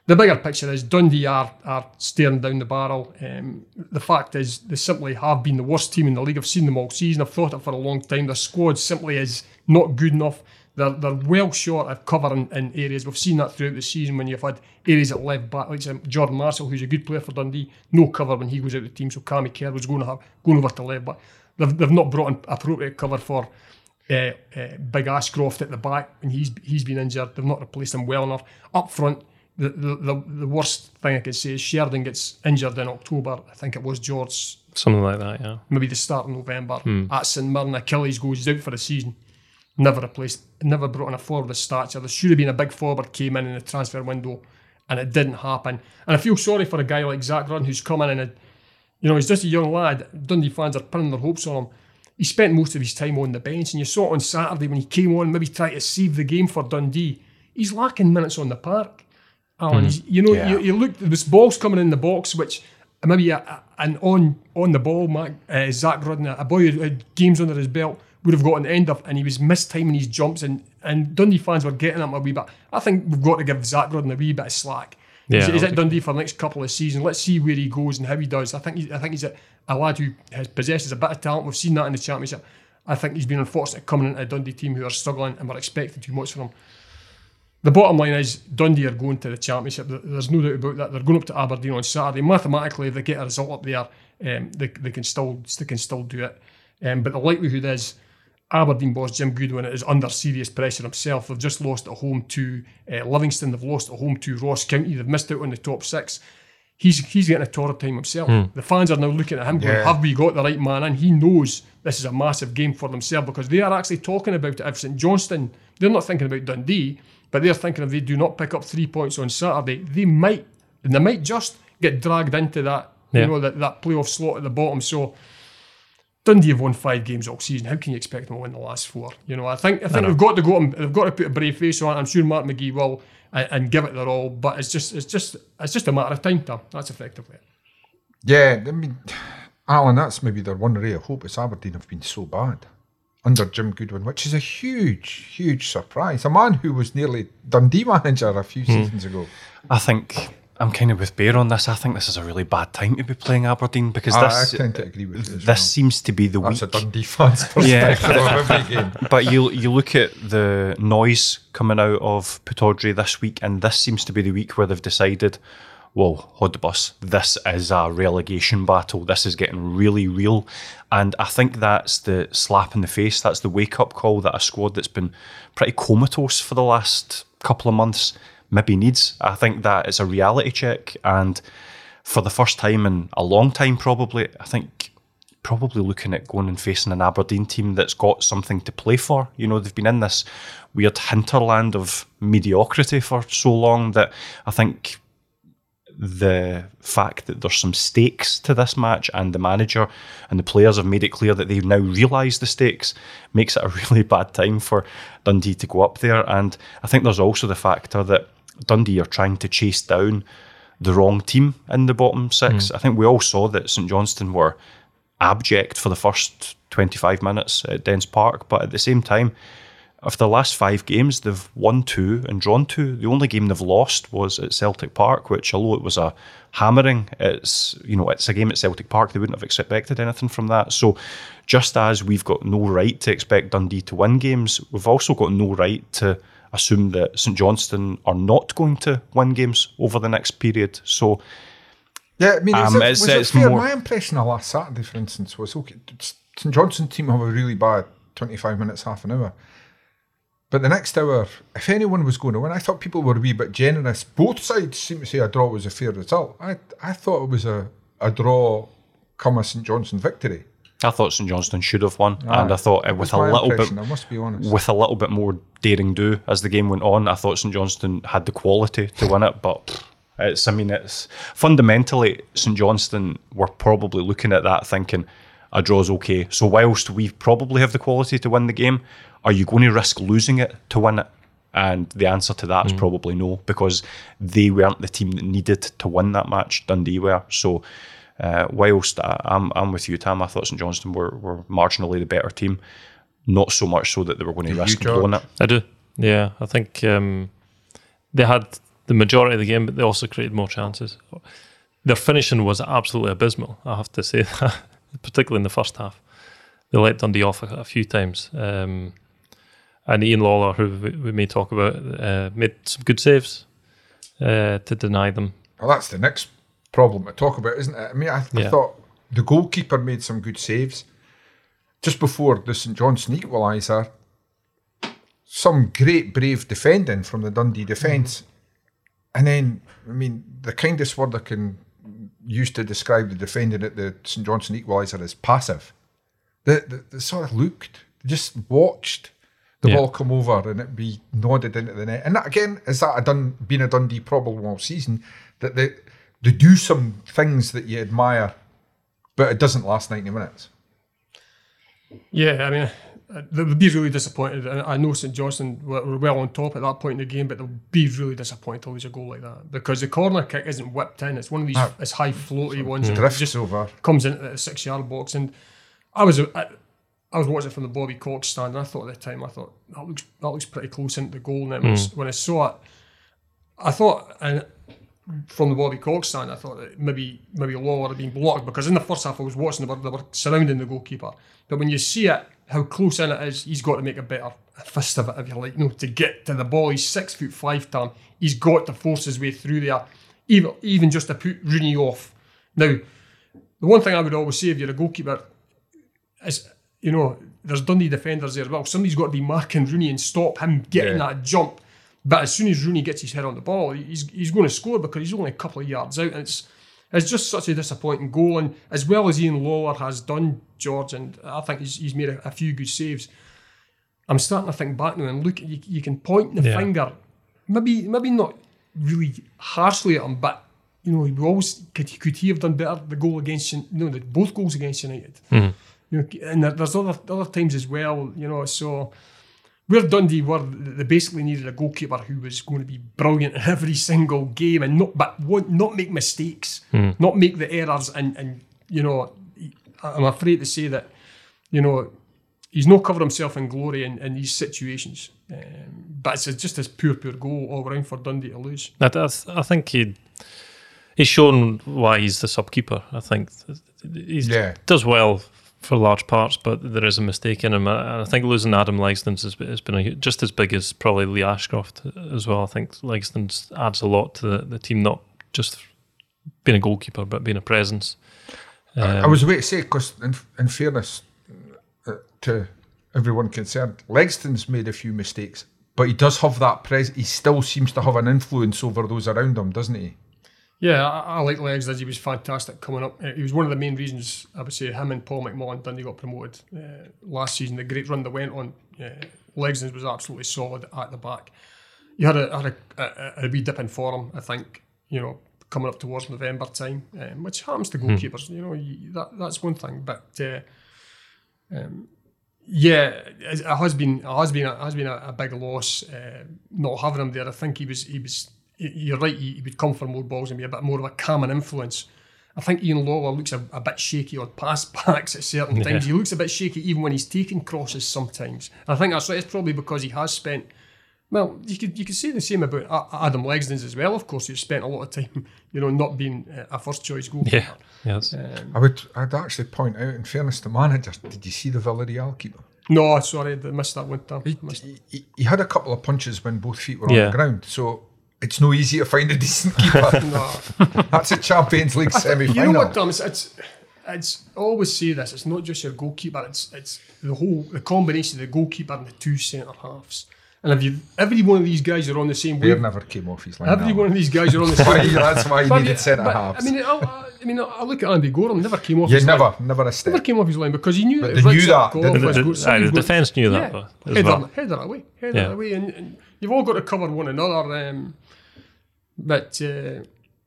the bigger picture is Dundee are, are staring down the barrel. Um, the fact is they simply have been the worst team in the league. I've seen them all season. I've thought it for a long time. Their squad simply is not good enough. They're, they're well short of cover in, in areas. We've seen that throughout the season when you've had areas at left back, like Jordan Marshall, who's a good player for Dundee, no cover when he goes out of the team. So Cammy Kerr was going, to have, going over to left back. They've, they've not brought in appropriate cover for uh, uh, Big Ashcroft at the back, and he's he's been injured. They've not replaced him well enough. Up front, The, the the worst thing I could say is Sheridan gets injured in October. I think it was George. Something like that, yeah. Maybe the start of November. Mm. At St Mirren, Achilles goes out for the season. Never replaced, never brought in a forward of stature. There should have been a big forward came in in the transfer window, and it didn't happen. And I feel sorry for a guy like Zach Rudden, who's come in and, a, you know, he's just a young lad. Dundee fans are pinning their hopes on him. He spent most of his time on the bench, and you saw it on Saturday when he came on, maybe tried to save the game for Dundee. He's lacking minutes on the park. Alan, mm. you know, yeah. you, you look, this ball's coming in the box, which maybe a, a, an on on the ball, Mac, uh, Zach Rudden, a boy who had games under his belt, would have got an end of, and he was mistiming his jumps, and, and Dundee fans were getting him a wee bit. I think we've got to give Zach Rudden a wee bit of slack. Yeah, he's, he's at Dundee for the next couple of seasons. Let's see where he goes and how he does. I think he's, I think he's a, a lad who has, possesses a bit of talent. We've seen that in the championship. I think he's been unfortunate coming into a Dundee team who are struggling and were expecting too much from him. The bottom line is Dundee are going to the championship. There's no doubt about that. They're going up to Aberdeen on Saturday. Mathematically, if they get a result up there, um, they, they can still they can still do it. Um, but the likelihood is Aberdeen boss Jim Goodwin is under serious pressure himself. They've just lost at home to uh, Livingston. They've lost at home to Ross County. They've missed out on the top six. He's he's getting a torrid time himself. Mm. The fans are now looking at him going, yeah. have we got the right man in? He knows this is a massive game for themselves, because they are actually talking about it. If St Johnstone, they're not thinking about Dundee, but they're thinking if they do not pick up three points on Saturday, they might, and they might just get dragged into that, yeah. you know, that, that playoff slot at the bottom. So Dundee have won five games all season. How can you expect them to win the last four? You know, I think I think I they've got to go. They've got to put a brave face on it. I'm sure Mark McGee will and, and give it their all. But it's just it's just it's just a matter of time, Tom. That's effectively it. Yeah, I mean, Alan, that's maybe their one ray of hope. It's Aberdeen have been so bad. under Jim Goodwin, which is a huge, huge surprise. A man who was nearly Dundee manager a few seasons mm. ago. I think I'm kind of with Bear on this. I think this is a really bad time to be playing Aberdeen because I, this I tend to agree with you. This well. seems to be the That's week. That's a Dundee fan's perspective of every game. But you you look at the noise coming out of Pittodrie this week, and this seems to be the week where they've decided, whoa, hold the bus. This is a relegation battle. This is getting really real. And I think that's the slap in the face. That's the wake-up call that a squad that's been pretty comatose for the last couple of months maybe needs. I think that it's a reality check. And for the first time in a long time, probably, I think probably looking at going and facing an Aberdeen team that's got something to play for. You know, they've been in this weird hinterland of mediocrity for so long that I think the fact that there's some stakes to this match and the manager and the players have made it clear that they've now realised the stakes makes it a really bad time for Dundee to go up there. And I think there's also the factor that Dundee are trying to chase down the wrong team in the bottom six. Mm. I think we all saw that St Johnstone were abject for the first twenty-five minutes at Dens Park, but at the same time, of the last five games, they've won two and drawn two. The only game they've lost was at Celtic Park, which, although it was a hammering, it's you know it's a game at Celtic Park. They wouldn't have expected anything from that. So, just as we've got no right to expect Dundee to win games, we've also got no right to assume that St Johnstone are not going to win games over the next period. So, yeah, I mean, um, it, it's, it's fair? More. My impression of last Saturday, for instance, was okay. St Johnstone team have a really bad twenty-five minutes, half an hour. But the next hour, if anyone was going to win, I thought people were a wee bit generous. Both sides seemed to say a draw was a fair result. I I thought it was a, a draw come a St Johnstone victory. I thought St Johnstone should have won, ah, and I thought it with a little bit, I must be honest, with a little bit more daring do as the game went on. I thought St Johnstone had the quality to win it, but it's I mean it's fundamentally St Johnstone were probably looking at that thinking a draw's okay. So whilst we probably have the quality to win the game, are you going to risk losing it to win it? And the answer to that mm. is probably no, because they weren't the team that needed to win that match. Dundee were. So uh, whilst I, I'm I'm with you, Tam, I thought St Johnstone were, were marginally the better team, not so much so that they were going to do risk blowing it. I do. Yeah, I think um, they had the majority of the game, but they also created more chances. Their finishing was absolutely abysmal, I have to say that, particularly in the first half. They let Dundee off a, a few times. Um And Ian Lawlor, who we may talk about, uh, made some good saves uh, to deny them. Well, that's the next problem to talk about, isn't it? I mean, I, th- yeah. I thought the goalkeeper made some good saves. Just before the St Johnstone equaliser, some great, brave defending from the Dundee defence. Mm-hmm. And then, I mean, the kindest word I can use to describe the defending at the St Johnstone equaliser is passive. They, they, they sort of looked, just watched the yeah. ball come over and it be nodded into the net. And that, again, is that a Dun- been a Dundee problem all season, that they, they do some things that you admire, but it doesn't last ninety minutes. Yeah, I mean, they'll be really disappointed. I know St Johnstone were well on top at that point in the game, but they'll be really disappointed to lose a goal like that, because the corner kick isn't whipped in. It's one of these ah, it's high floaty ones. It drifts just over. Comes into the six-yard box. And I was... I, I was watching from the Bobby Cox stand, and I thought at the time, I thought, that looks that looks pretty close into the goal. And it was, mm. when I saw it, I thought, and from the Bobby Cox stand, I thought that maybe maybe Lawlor had been blocked, because in the first half I was watching, they were, they were surrounding the goalkeeper. But when you see it, how close in it is, he's got to make a better fist of it, if you like, you know, to get to the ball. He's six foot five, Tam. He's got to force his way through there, even, even just to put Rooney off. Now, the one thing I would always say if you're a goalkeeper is... You know, there's Dundee defenders there as well. Somebody's got to be marking Rooney and stop him getting yeah. that jump. But as soon as Rooney gets his head on the ball, he's he's going to score, because he's only a couple of yards out. And it's it's just such a disappointing goal. And as well as Ian Lawlor has done, George, and I think he's, he's made a, a few good saves, I'm starting to think back now and look, you, you can point the yeah. finger, maybe maybe not really harshly at him, but, you know, we always could, could he have done better? The goal against, you know, the, both goals against United. Mm-hmm. And there's other other times as well, you know. So where Dundee were, they basically needed a goalkeeper who was going to be brilliant in every single game and not but not make mistakes, mm. not make the errors. And, and you know, I'm afraid to say that, you know, he's not covered himself in glory in, in these situations. Um, but it's just this pure, pure goal all round for Dundee to lose. I, I think he he's shown why he's the sub-keeper. I think he yeah. does well for large parts, but there is a mistake in him. And I think losing Adam Legzdins has, has been a, just as big as probably Lee Ashcroft as well. I think Legzdins adds a lot to the, the team, not just being a goalkeeper, but being a presence. Um, I, I was waiting to say, because in, in fairness uh, to everyone concerned, Legzdins made a few mistakes, but he does have that presence. He still seems to have an influence over those around him, doesn't he? Yeah, I, I like Legzdins. He was fantastic coming up. He was one of the main reasons, I would say, him and Paul McMullen, Dundee got promoted uh, last season. The great run they went on, uh, Legzdins was absolutely solid at the back. You had a had a, a, a wee dip in form, I think, you know, coming up towards November time, um, which happens to goalkeepers. Hmm. You know, you, that that's one thing. But uh, um, yeah, it has been it has been a, has been a, a big loss uh, not having him there. I think he was he was. You're right, he would come for more balls and be a bit more of a calming influence. I think Ian Lawlor looks a, a bit shaky on pass backs at certain yeah. times. He looks a bit shaky even when he's taking crosses sometimes. I think that's right. It's probably because he has spent, well, you could you could say the same about Adam Legzdins as well, of course, who's spent a lot of time, you know, not being a first-choice goalkeeper. Yeah, yes. Um, I would, I'd actually point out, in fairness to the manager, did you see the Villarreal keeper? No, sorry, I missed that one time. He, he, he had a couple of punches when both feet were yeah. on the ground, so... It's no easy to find a decent keeper. No. That's a Champions League semi-final. You know what, Tom? It's, it's, it's I always say this. It's not just your goalkeeper. It's it's the whole the combination of the goalkeeper and the two centre halves. And if you every one of these guys are on the same. Weir never came off his line. Every one of these guys are on the same. Why, that's why he but needed centre halves. I mean, I, I mean, I look at Andy Gorham. Never came off. Yeah, his never, line. never a step. Never came off his line because he knew. But they knew that. The, the, the, the defence knew that. Yeah. Though, header, well. header away, header yeah. away, and, and you've all got to cover one another. Um, But uh,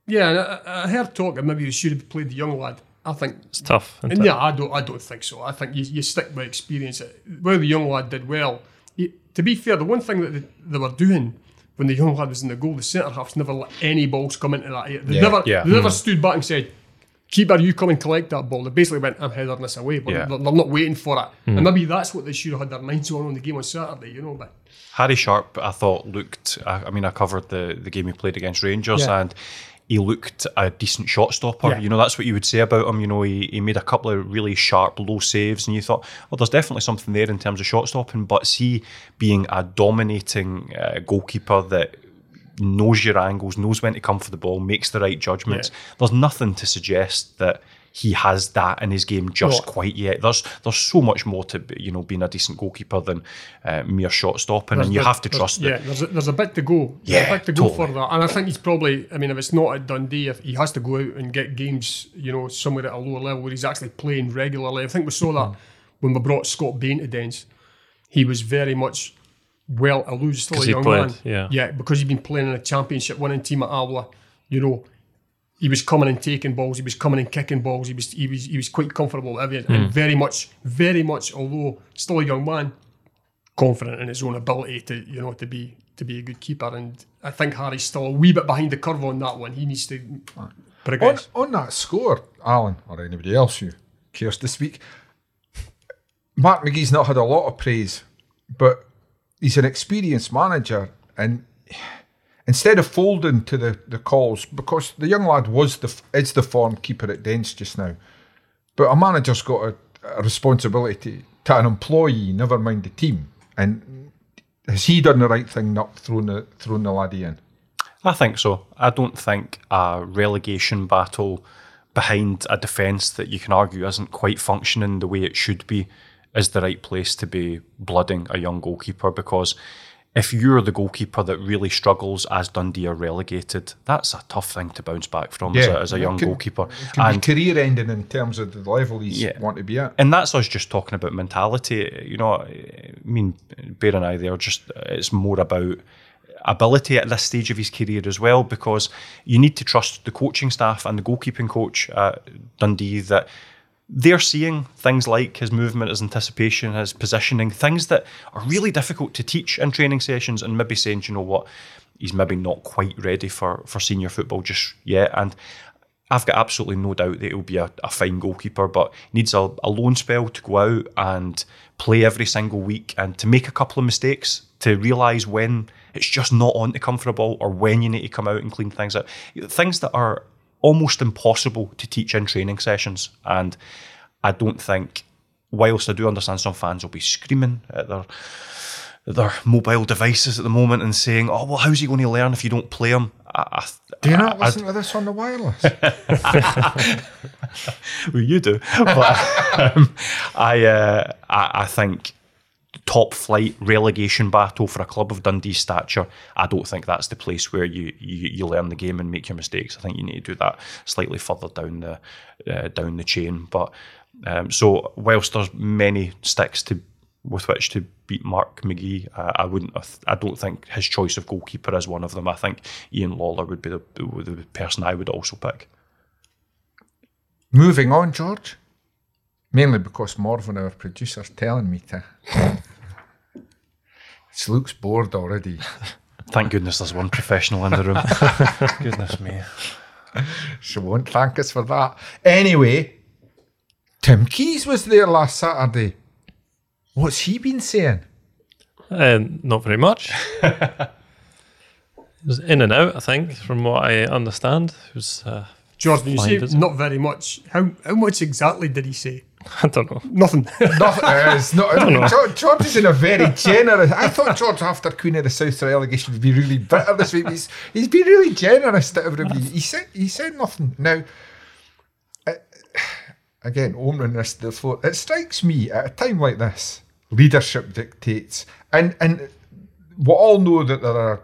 yeah, I, I heard talk that maybe you should have played the young lad. I think it's tough. And yeah, I don't. I don't think so. I think you, you stick by experience. Well, the young lad did well. He, to be fair, the one thing that they, they were doing when the young lad was in the goal, the centre halves never let any balls come into that. They yeah, never. Yeah. They mm. never stood back and said, "Keeper, you come and collect that ball." They basically went, "I'm heading this away," but yeah. they're, they're not waiting for it. Mm. And maybe that's what they should have had their minds on on the game on Saturday. You know, but. Harry Sharp, I thought, looked... I, I mean, I covered the, the game he played against Rangers yeah. and he looked a decent shot stopper. Yeah. You know, that's what you would say about him. You know, he, he made a couple of really sharp, low saves and you thought, well, there's definitely something there in terms of shot stopping, but see, being a dominating uh, goalkeeper that knows your angles, knows when to come for the ball, makes the right judgments, yeah. there's nothing to suggest that he has that in his game just no. quite yet. There's there's so much more to, you know, being a decent goalkeeper than uh, mere shot stopping, there's and you bit, have to trust that. Yeah, there's a, there's a bit to go. There's yeah, a bit to totally. go for that. And I think he's probably, I mean, if it's not at Dundee, if he has to go out and get games, you know, somewhere at a lower level where he's actually playing regularly. I think we saw that mm. when we brought Scott Bain to Dens. He was very much, well, I lose still a young played, man. Yeah. yeah, because he'd been playing in a championship winning team at Alloa, you know. He was coming and taking balls. He was coming and kicking balls. He was he was he was quite comfortable with everything, mm. and very much, very much, although still a young man, confident in his own ability to you know to be to be a good keeper. And I think Harry's still a wee bit behind the curve on that one. He needs to progress on, on that score. Alan or anybody else who cares this week, Mark McGee's not had a lot of praise, but he's an experienced manager and. Instead of folding to the, the calls, because the young lad was the is the form keeper at Dens just now, but a manager's got a, a responsibility to an employee, never mind the team. And has he done the right thing, not thrown the thrown the laddie in? I think so. I don't think a relegation battle behind a defence that you can argue isn't quite functioning the way it should be is the right place to be blooding a young goalkeeper, because if you're the goalkeeper that really struggles as Dundee are relegated, that's a tough thing to bounce back from yeah, as, a, as a young can, goalkeeper. It can and, be career-ending in terms of the level he's yeah, want to be at. And that's us just talking about mentality. You know, I mean, Bear and I, they're just, it's more about ability at this stage of his career as well, because you need to trust the coaching staff and the goalkeeping coach at Dundee that they're seeing things like his movement, his anticipation, his positioning, things that are really difficult to teach in training sessions, and maybe saying, you know what, he's maybe not quite ready for, for senior football just yet. And I've got absolutely no doubt that he'll be a, a fine goalkeeper, but needs a, a loan spell to go out and play every single week and to make a couple of mistakes, to realise when it's just not on to come for a ball or when you need to come out and clean things up. Things that are almost impossible to teach in training sessions. And I don't think, whilst I do understand some fans will be screaming at their their mobile devices at the moment and saying, oh, well, how's he going to learn if you don't play him? I, I, do you I, not listen I'd... to this on the wireless? Well, you do. But um, I, uh, I, I think top flight relegation battle for a club of Dundee's stature, I don't think that's the place where you, you, you learn the game and make your mistakes. I think you need to do that slightly further down the, uh, down the chain. But um, so whilst there's many sticks to with which to beat Mark McGee, uh, I wouldn't. I, th- I don't think his choice of goalkeeper is one of them. I think Ian Lawlor would be the, the person I would also pick. Moving on, George. Mainly because Morvan, our producer, is telling me to. She looks bored already. Thank goodness there's one professional in the room. Goodness me. She won't thank us for that. Anyway, Tim Keyes was there last Saturday. What's he been saying? Um, not very much. It was in and out, I think, from what I understand. It was, uh, George, when you say visit. Not very much, how how much exactly did he say? I don't know. Nothing. Nothing. Uh, it's not, I don't know. George, George is in a very generous... I thought George, after Queen of the South relegation, would be really bitter this week. He's, he's been really generous to everybody. He said, he said nothing. Now... Uh, again, omering this to the floor. It strikes me at a time like this, leadership dictates, and and we all know that there are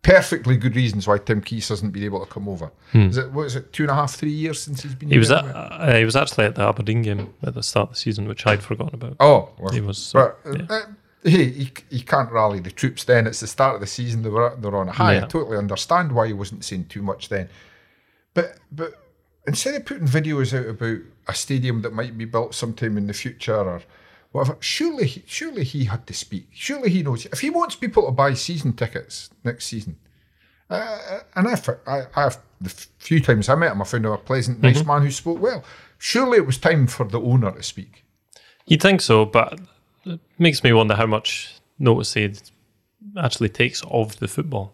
perfectly good reasons why Tim Keyes hasn't been able to come over. Hmm. Is it what is it two and a half, three years since he's been? He was at, uh, he was actually at the Aberdeen game at the start of the season, which I'd forgotten about. Oh, well, he was. So, but, yeah. uh, hey, he he can't rally the troops. Then it's the start of the season. They were they're on a high. Yeah. I totally understand why he wasn't saying too much then, but but. Instead of putting videos out about a stadium that might be built sometime in the future or whatever, surely he, surely he had to speak. Surely he knows. If he wants people to buy season tickets next season, uh, and I've, I, I've the few times I met him, I found him a pleasant, nice mm-hmm. man who spoke well. Surely it was time for the owner to speak. You'd think so, but it makes me wonder how much notice he actually takes of the football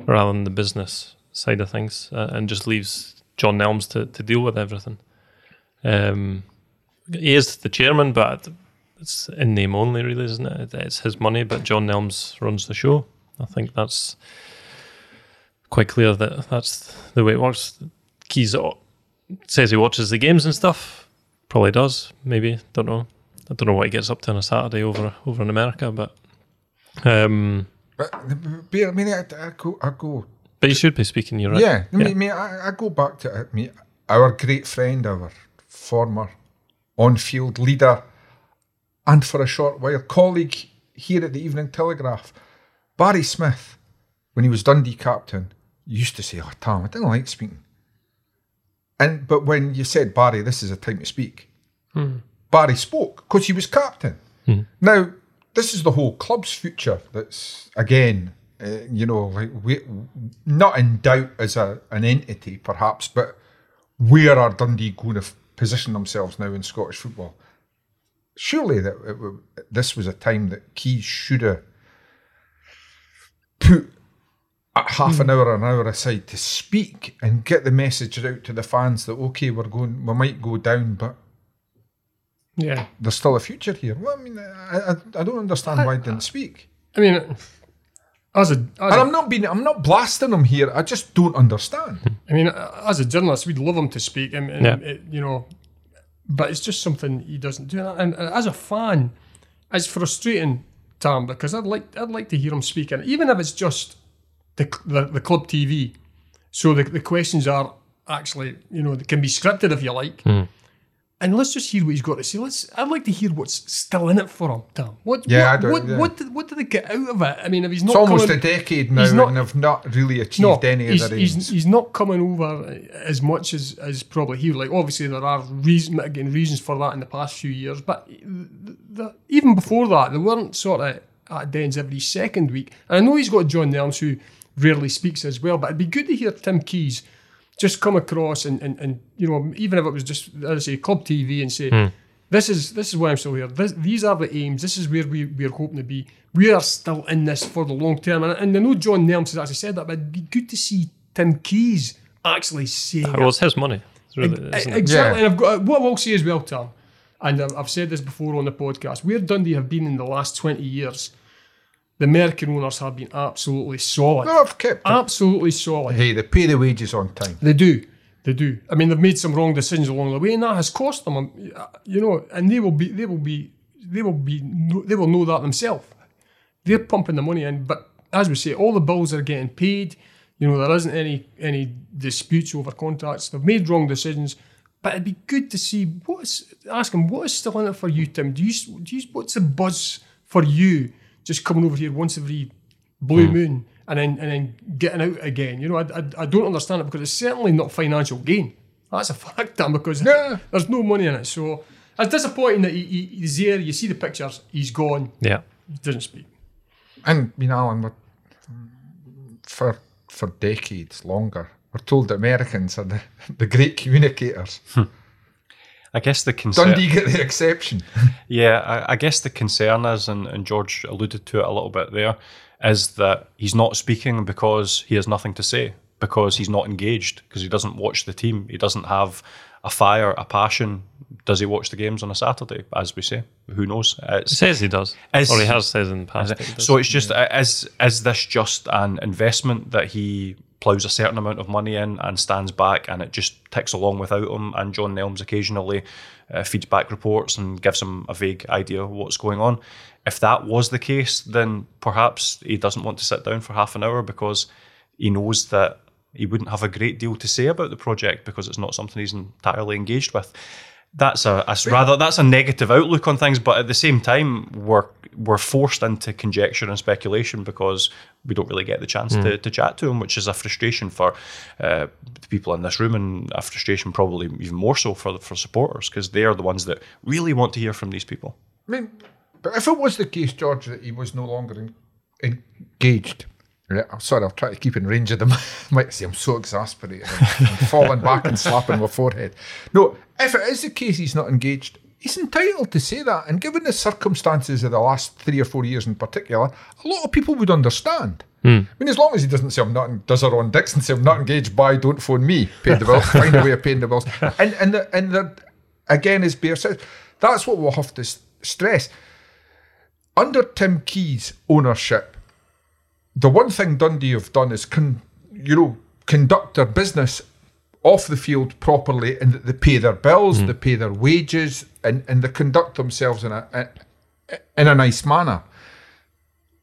rather than the business side of things, uh, and just leaves... John Nelms to, to deal with everything. Um, he is the chairman, but it's in name only, really, isn't it? It's his money, but John Nelms runs the show. I think that's quite clear that that's the way it works. Keyes says he watches the games and stuff. Probably does, maybe. Don't know. I don't know what he gets up to on a Saturday over over in America, but... Um, but, I mean, I, I go... I go. But you should be speaking, you're right. Yeah, I mean, yeah. Mate, I, I go back to it, mate. Our great friend, our former on-field leader, and for a short while, colleague here at the Evening Telegraph, Barry Smith, when he was Dundee captain, used to say, oh, Tam, I didn't like speaking. And but when you said, Barry, this is a time to speak, hmm. Barry spoke, because he was captain. Hmm. Now, this is the whole club's future that's, again... Uh, you know, like we not in doubt as a an entity, perhaps, but where are Dundee going to f- position themselves now in Scottish football? Surely that it, it, this was a time that Keyes should have put a half an hour, an hour aside to speak and get the message out to the fans that okay, we're going, we might go down, but yeah, there's still a future here. Well, I mean, I I, I don't understand I, why he didn't speak. I mean. As a, as and I'm not being, I'm not blasting him here. I just don't understand. I mean, as a journalist, we'd love him to speak, and, and yeah. it, you know, but it's just something he doesn't do. And, and as a fan, it's frustrating, Tam, because I'd like, I'd like to hear him speak, and even if it's just the the, the club T V, so the, the questions are actually, you know, they can be scripted if you like. Mm. And let's just hear what he's got to say. Let's. I'd like to hear what's still in it for him, Tam. What? Yeah, what, I don't, what, yeah. what, did, what did they get out of it? I mean, if he's not, it's almost coming, a decade now, not, and I've not really achieved no, any of the aims. He's, he's not coming over as much as, as probably he. Like obviously, there are reason, again, reasons for that in the past few years, but the, the, even before that, they weren't sort of at Dens every second week. And I know he's got John Nelms who rarely speaks as well, but it'd be good to hear Tim Keyes just come across and, and, and you know, even if it was just, as I say, club T V and say, mm. this is this is why I'm still here. This, these are the aims. This is where we, we're hoping to be. We are still in this for the long term. And, and I know John Nelms has actually said that, but it'd be good to see Tim Keyes actually saying that. Well, it's his money. It's really, I, exactly. It? Yeah. And I've got, what I will say as well, Tom, and I've said this before on the podcast, where Dundee have been in the last twenty years, the American owners have been absolutely solid. No, I've kept them. Absolutely solid. Hey, they pay the wages on time. They do. They do. I mean, they've made some wrong decisions along the way, and that has cost them. You know, and they will be, they will be, they will be, they will know that themselves. They're pumping the money in, but as we say, all the bills are getting paid. You know, there isn't any any disputes over contracts. They've made wrong decisions, but it'd be good to see what's. Ask them what is still in it for you, Tim. Do you do you what's the buzz for you? Just coming over here once every blue mm. moon. And then and then getting out again, you know, I, I I don't understand it because it's certainly not financial gain. That's a fact, Dan, because yeah. there's no money in it. So it's disappointing that he, he, he's there. You see the pictures. He's gone. Yeah, he doesn't speak. And you know, and for for decades longer, we're told that Americans are the, the great communicators. Hmm. I guess the concern... Dundee get the exception. yeah, I, I guess the concern is, and, and George alluded to it a little bit there, is that he's not speaking because he has nothing to say, because he's not engaged, because he doesn't watch the team. He doesn't have a fire, a passion. Does he watch the games on a Saturday, as we say? Who knows? It's, he says he does. Is, or he has said in the past. It, so it's just, yeah. is, is this just an investment that he... plows a certain amount of money in and stands back, and it just ticks along without him, and John Nelms occasionally uh, feeds back reports and gives him a vague idea of what's going on. If that was the case, then perhaps he doesn't want to sit down for half an hour because he knows that he wouldn't have a great deal to say about the project because it's not something he's entirely engaged with. That's a, a rather that's a negative outlook on things, but at the same time, we're we're forced into conjecture and speculation because we don't really get the chance mm. to, to chat to him, which is a frustration for uh, the people in this room, and a frustration probably even more so for for supporters because they are the ones that really want to hear from these people. I mean, but if it was the case, George, that he was no longer in, engaged. I'm sorry, I'll try to keep in range of them. I might say I'm so exasperated. I'm, I'm falling back and slapping my forehead. No, if it is the case he's not engaged, he's entitled to say that. And given the circumstances of the last three or four years in particular, a lot of people would understand. Mm. I mean, as long as he doesn't say I'm not, does her on Dixon say I'm not engaged, bye, don't phone me, pay the bills, find a way of paying the bills. And, and, the, and the, again, as Bear says, that's what we'll have to stress. Under Tim Keyes' ownership, the one thing Dundee have done is, con, you know, conduct their business off the field properly, and that they pay their bills, mm. they pay their wages, and, and they conduct themselves in a, a in a nice manner.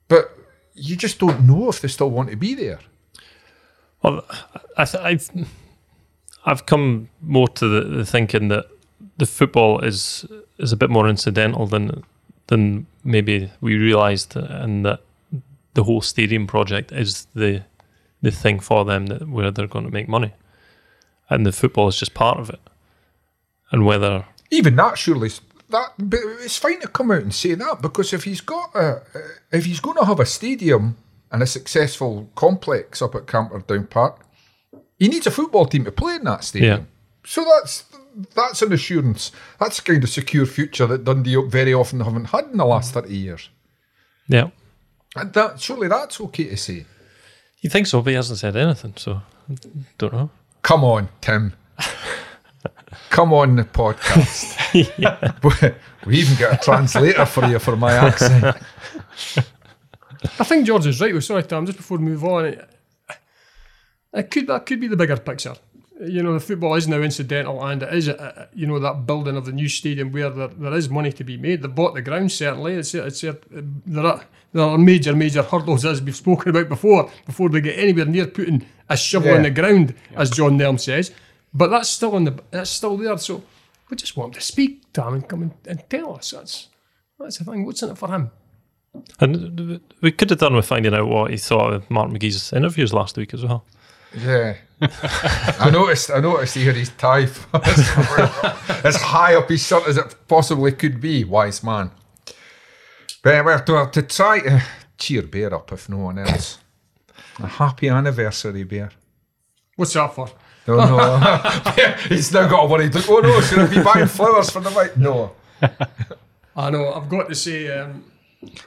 But you just don't know if they still want to be there. Well, I th- I've I've come more to the, the thinking that the football is is a bit more incidental than than maybe we realised, and that the whole stadium project is the the thing for them that where they're going to make money, and the football is just part of it. And whether even that surely that but it's fine to come out and say that, because if he's got a, if he's going to have a stadium and a successful complex up at Camperdown Park, he needs a football team to play in that stadium. Yeah. So that's that's an assurance. That's the kind of secure future that Dundee very often haven't had in the last thirty years. Yeah. And that, surely that's okay to say. You think so, but he hasn't said anything, so I don't know. Come on, Tim. Come on the podcast. Yeah. We even got a translator for you for my accent. I think George is right. Sorry, Tom, just before we move on, it, it could that could be the bigger picture. You know, the football is now incidental, and it is, a, a, you know, that building of the new stadium where there, there is money to be made. They bought the ground, certainly. It's, it's, it's, there, are, there are major, major hurdles, as we've spoken about before, before they get anywhere near putting a shovel yeah. in the ground, yeah. as John Nelms says. But that's still in the, that's still there. So we just want him to speak, Tom, and come and, and tell us. That's, that's the thing. What's in it for him? And we could have done with finding out what he thought of Mark McGee's interviews last week as well. Yeah. I noticed I noticed here his tie as high up his shirt as it possibly could be, wise man. But well, to, to try to cheer Bear up if no one else. A happy anniversary, Bear. What's that for? No, no. He's now got to worry. Oh no, it's going to be buying flowers for the night. No. I know. I've got to say. Um,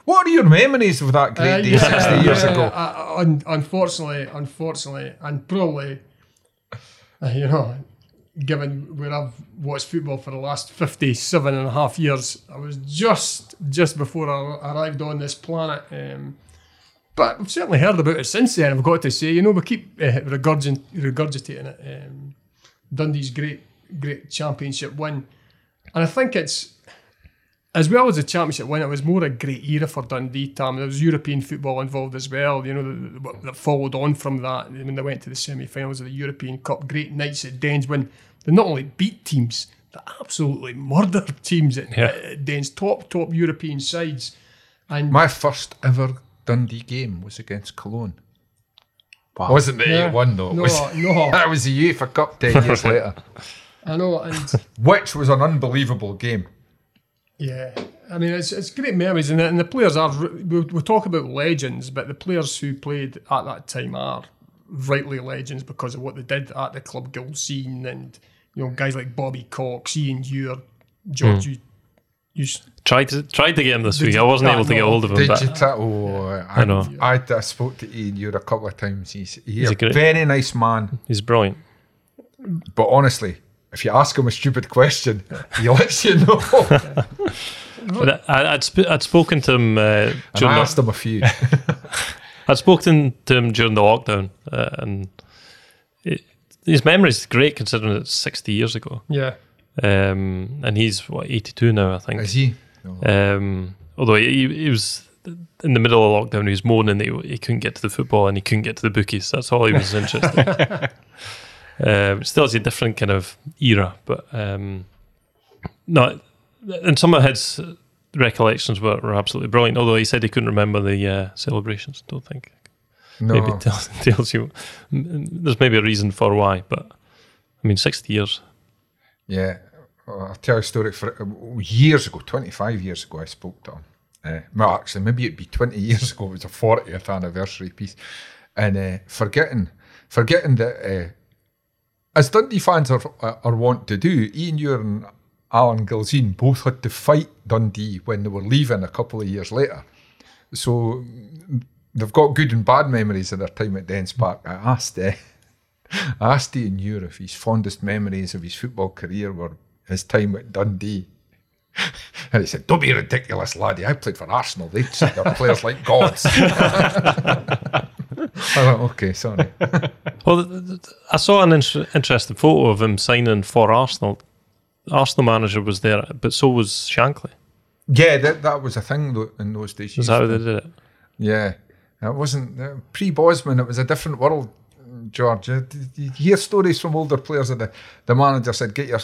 what are your memories of that great uh, day yeah, sixty years yeah, ago? I, un- unfortunately, unfortunately, and probably, uh, you know, given where I've watched football for the last fifty-seven and a half years, I was just just before I arrived on this planet. Um, But I've certainly heard about it since then, I've got to say. You know, we keep uh, regurgin- regurgitating it. Um, Dundee's great, great championship win. And I think it's, as well as the championship win, it was more a great era for Dundee, Tam. There was European football involved as well, you know, that, that followed on from that. When they went to the semi-finals of the European Cup, great nights at Dens when they not only beat teams, they absolutely murdered teams at, yeah. at Dens, top, top European sides. And my first ever Dundee game was against Cologne. Wow. Wasn't the yeah. eight one though? No, was, no. That was the UEFA Cup ten years later. I know, and which was an unbelievable game. Yeah, I mean it's it's great memories, and the, and the players are. We, we talk about legends, but the players who played at that time are rightly legends because of what they did at the club goal scene, and you know guys like Bobby Cox, Ian Ure, George. Mm. You sh- tried to tried to get him this did week. I wasn't able to know. get hold of him. Did but you ta- oh, yeah. I, I know. I, I spoke to Ian Ure a couple of times. He's, he he's a, a very nice man. He's brilliant. But honestly, if you ask him a stupid question, he lets you know. But I, I'd sp- I'd spoken to him. Uh, and I asked the- him a few. I'd spoken to him during the lockdown, uh, and it, his memory's great considering it's sixty years ago. Yeah. Um, and he's what eighty-two now, I think. Is he? No. Um, although he, he was in the middle of lockdown, he was moaning that he, he couldn't get to the football and he couldn't get to the bookies. That's all he was interested in. Um, still, it's a different kind of era, but um, no. And some of his recollections were, were absolutely brilliant. Although he said he couldn't remember the uh, celebrations. Don't think. No. Maybe tells, tells you there's maybe a reason for why, but I mean, sixty years. Yeah, I'll tell you a story. For years ago, twenty-five years ago, I spoke to him. Uh, well, actually, maybe it'd be twenty years ago. It was a fortieth anniversary piece, and uh, forgetting, forgetting that, uh, as Dundee fans are are wont to do, Ian Ure and Alan Gilzine both had to fight Dundee when they were leaving a couple of years later. So they've got good and bad memories of their time at Dens Park. I asked. Uh, I asked Ian Ure if his fondest memories of his football career were his time at Dundee. And he said, "Don't be ridiculous, laddie. I played for Arsenal. They treat their players like gods." I went, "Okay, sorry." Well, I saw an inter- interesting photo of him signing for Arsenal. The Arsenal manager was there, but so was Shankly. Yeah, that that was a thing in those days. Is that how they did it? Yeah. It wasn't... Uh, pre-Bosman, it was a different world. George, you hear stories from older players that the, the manager said, get your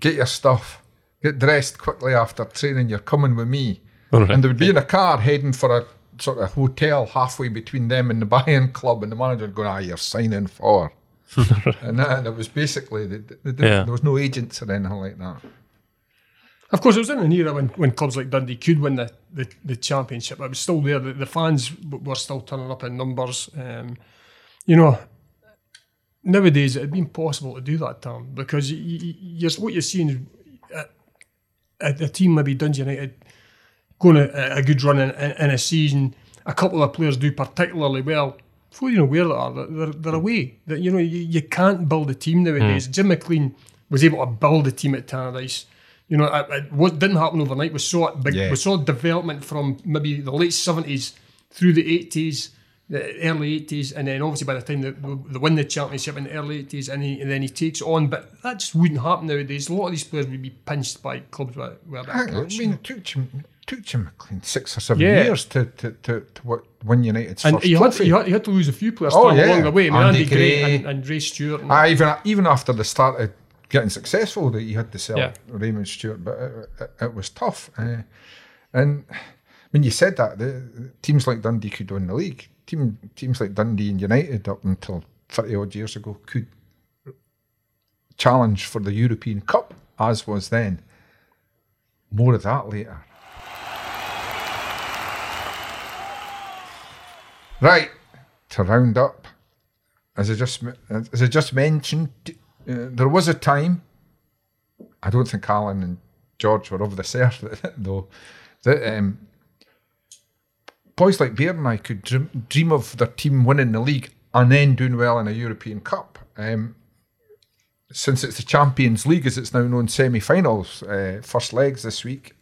get your stuff, get dressed quickly after training, you're coming with me. Right. And they would be in a car heading for a sort of hotel halfway between them and the Bayern club, and the manager would go, ah, you're signing for. and that it was basically, they, they yeah. there was no agents or anything like that. Of course, it was in an era when, when clubs like Dundee could win the, the, the championship. It was still there, the, the fans were still turning up in numbers. Um You know, nowadays it'd be impossible to do that, Tam, because you, you, what you're seeing is a, a, a team, maybe Dundee United, going a, a good run in, in a season. A couple of players do particularly well. Before you know where they are, they're, they're away. They're, you know, you, you can't build a team nowadays. Mm. Jim McLean was able to build a team at Tannadice. You know, it, it didn't happen overnight. We saw it. Big, yeah. We saw development from maybe the late seventies through the eighties. The early eighties, and then obviously by the time they, they win the championship in the early eighties, and, he, and then he takes on, but that just wouldn't happen nowadays. A lot of these players would be pinched by clubs. Where, where I, I mean, it took Jim, took Jim McLean six or seven yeah. years to to, to, to win United's and first he had, he, had, he had to lose a few players oh, yeah. along the way. I mean, Andy, Andy Gray, Gray and, and Ray Stewart. And I, even even after they started getting successful, that he had to sell yeah. Raymond Stewart, but it, it, it was tough. Uh, and when you said that, the, teams like Dundee could win the league. Team, teams like Dundee and United up until thirty-odd years ago could challenge for the European Cup, as was then. More of that later. Right, to round up, as I just as I just mentioned, uh, there was a time. I don't think Alan and George were over the earth though. That um, boys like Beard and I could dream, dream of their team winning the league and then doing well in a European Cup. Um, since it's the Champions League, as it's now known, semi-finals, uh, first legs this week.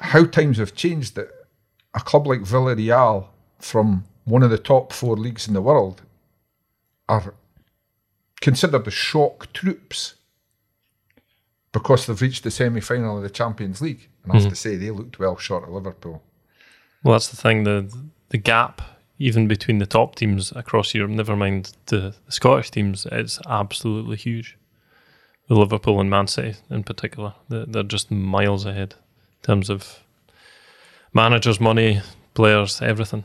How times have changed that a club like Villarreal from one of the top four leagues in the world are considered the shock troops because they've reached the semi-final of the Champions League. And I have mm-hmm. to say, they looked well short of Liverpool. Well, that's the thing, the the gap even between the top teams across Europe, never mind the Scottish teams, it's absolutely huge. With Liverpool and Man City in particular, they're, they're just miles ahead in terms of managers, money, players, everything.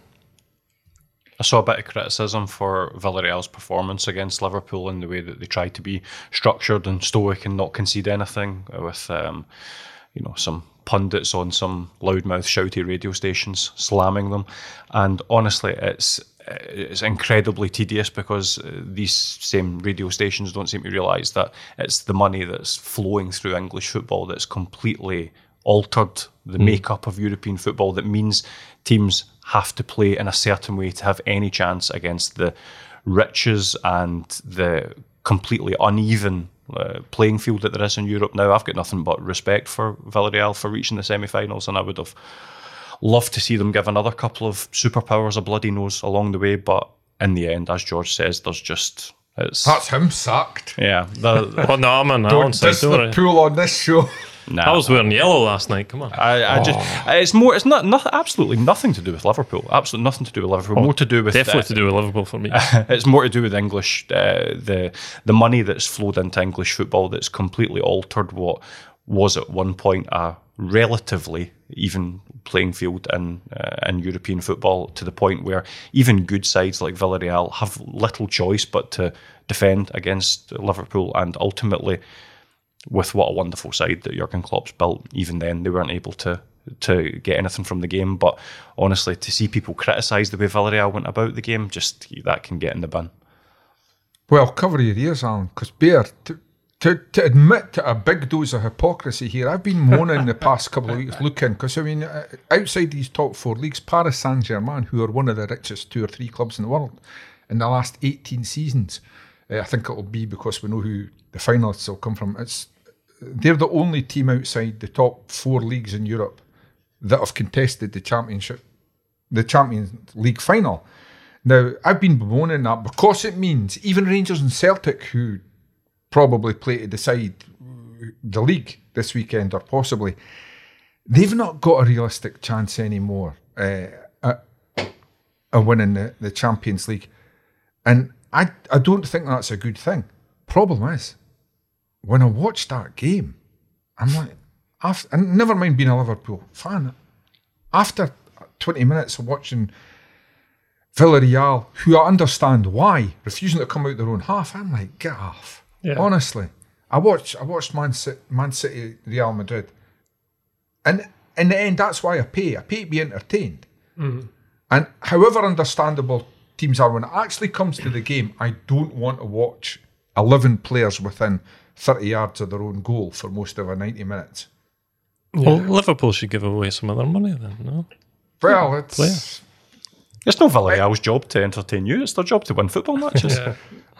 I saw a bit of criticism for Villarreal's performance against Liverpool in the way that they tried to be structured and stoic and not concede anything, with um, you know, some pundits on some loudmouth, shouty radio stations slamming them. And honestly, it's it's incredibly tedious because these same radio stations don't seem to realise that it's the money that's flowing through English football that's completely altered the mm. makeup of European football. That means teams have to play in a certain way to have any chance against the riches and the completely uneven Uh, playing field that there is in Europe now. I've got nothing but respect for Villarreal for reaching the semi-finals, and I would have loved to see them give another couple of superpowers a bloody nose along the way, but in the end, as George says, there's just... It's, that's him sacked. Yeah. Well, no, I'm on that one side. Don't diss the pool on this show. Nah, I was wearing yellow last night. Come on. I, I oh. just, it's more. It's not, not. Absolutely nothing to do with Liverpool. Absolutely nothing to do with Liverpool. Oh, more to do with definitely uh, to do with Liverpool for me. It's more to do with English. Uh, the the money that's flowed into English football that's completely altered what was at one point a relatively even playing field in uh, in European football, to the point where even good sides like Villarreal have little choice but to defend against Liverpool, and ultimately, with what a wonderful side that Jurgen Klopp's built, even then they weren't able to to get anything from the game. But honestly, to see people criticise the way Villarreal went about the game, just that can get in the bin. Well, cover your ears, Alan, because Bear, to, to, to admit to a big dose of hypocrisy here, I've been moaning the past couple of weeks looking, because I mean, outside these top four leagues, Paris Saint-Germain, who are one of the richest two or three clubs in the world, in the last eighteen seasons, I think it'll be, because we know who the finalists will come from. It's they're the only team outside the top four leagues in Europe that have contested the championship, the Champions League final. Now, I've been bemoaning that because it means even Rangers and Celtic, who probably play to decide the league this weekend or possibly, they've not got a realistic chance anymore uh, at, at winning the, the Champions League. And I, I don't think that's a good thing. Problem is, when I watched that game, I'm like, after, and never mind being a Liverpool fan, after twenty minutes of watching Villarreal, who I understand why, refusing to come out their own half, I'm like, get off. Yeah. Honestly, I watched I watched Man City, Man City, Real Madrid, and in the end, that's why I pay. I pay to be entertained. Mm-hmm. And however understandable teams are, when it actually comes to the game, I don't want to watch eleven players within thirty yards of their own goal for most of our ninety minutes. Well, yeah. Liverpool should give away some of their money then, no? Well, it's... Players. It's no Villarreal's job to entertain you, it's their job to win football matches. Yeah.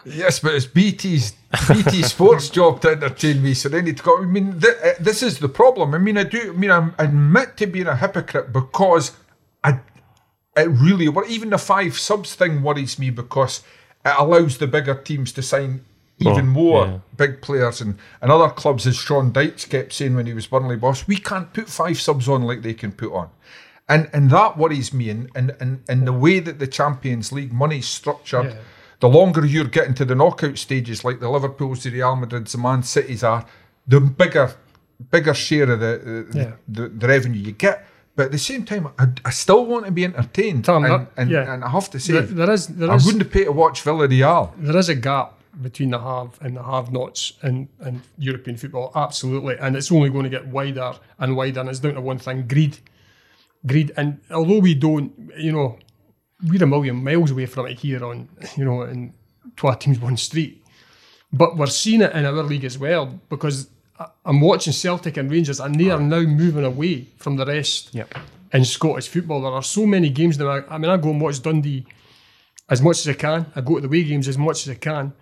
Yes, but it's B T's B T Sports' job to entertain me, so they need to go... I mean, th- uh, this is the problem. I mean, I do... I mean, I'm, I admit to being a hypocrite because I... It really, even the five subs thing worries me because it allows the bigger teams to sign even oh, more yeah. big players, and, and other clubs, as Sean Dyche kept saying when he was Burnley boss, we can't put five subs on like they can put on. And and that worries me, and, and, and, and the way that the Champions League money's structured, yeah. the longer you're getting to the knockout stages, like the Liverpools, the Real Madrids, the Man Cities are, the bigger bigger share of the, uh, yeah. the, the revenue you get. But at the same time, I, I still want to be entertained. Tom, and, that, and, yeah. and I have to say, there, there is, there I is, wouldn't pay to watch Villarreal. There is a gap between the have and the have-nots in, in European football, absolutely. And it's only going to get wider and wider, and it's down to one thing, greed. Greed. And although we don't, you know, we're a million miles away from it here on, you know, in Twa Teams One Street. But we're seeing it in our league as well, because I'm watching Celtic and Rangers, and they are now moving away from the rest yep. in Scottish football. There are so many games now. I mean, I go and watch Dundee as much as I can. I go to the away games as much as I can.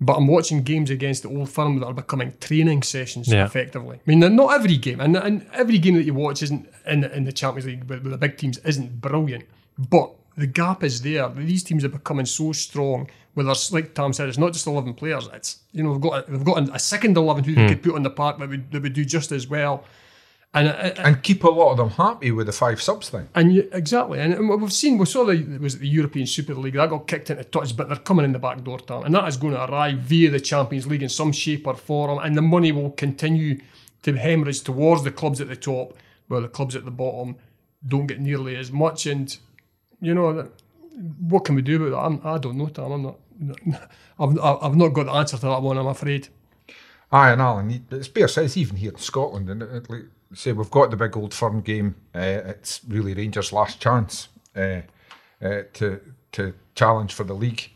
But I'm watching games against the Old Firm that are becoming training sessions, yeah. effectively. I mean, not every game, and, and every game that you watch isn't in, in the Champions League with, with the big teams isn't brilliant. But the gap is there. These teams are becoming so strong. With their, like Tam said, it's not just eleven players. It's, you know, they've got a, they've got a second eleven who mm. they could put on the park that would, that would do just as well, and it, and keep a lot of them happy with the five subs thing. And you, exactly, and we've seen we saw the it was the European Super League that got kicked into touch, but they're coming in the back door, Tam, and that is going to arrive via the Champions League in some shape or form, and the money will continue to hemorrhage towards the clubs at the top, where the clubs at the bottom don't get nearly as much. And you know that. What can we do about that? I'm, I don't know, Tam. I'm not, I've, I've not got the answer to that one, I'm afraid. Aye, and Alan, it's fair says, even here in Scotland, and it, like, say we've got the big Old Firm game, uh, it's really Rangers' last chance uh, uh, to to challenge for the league.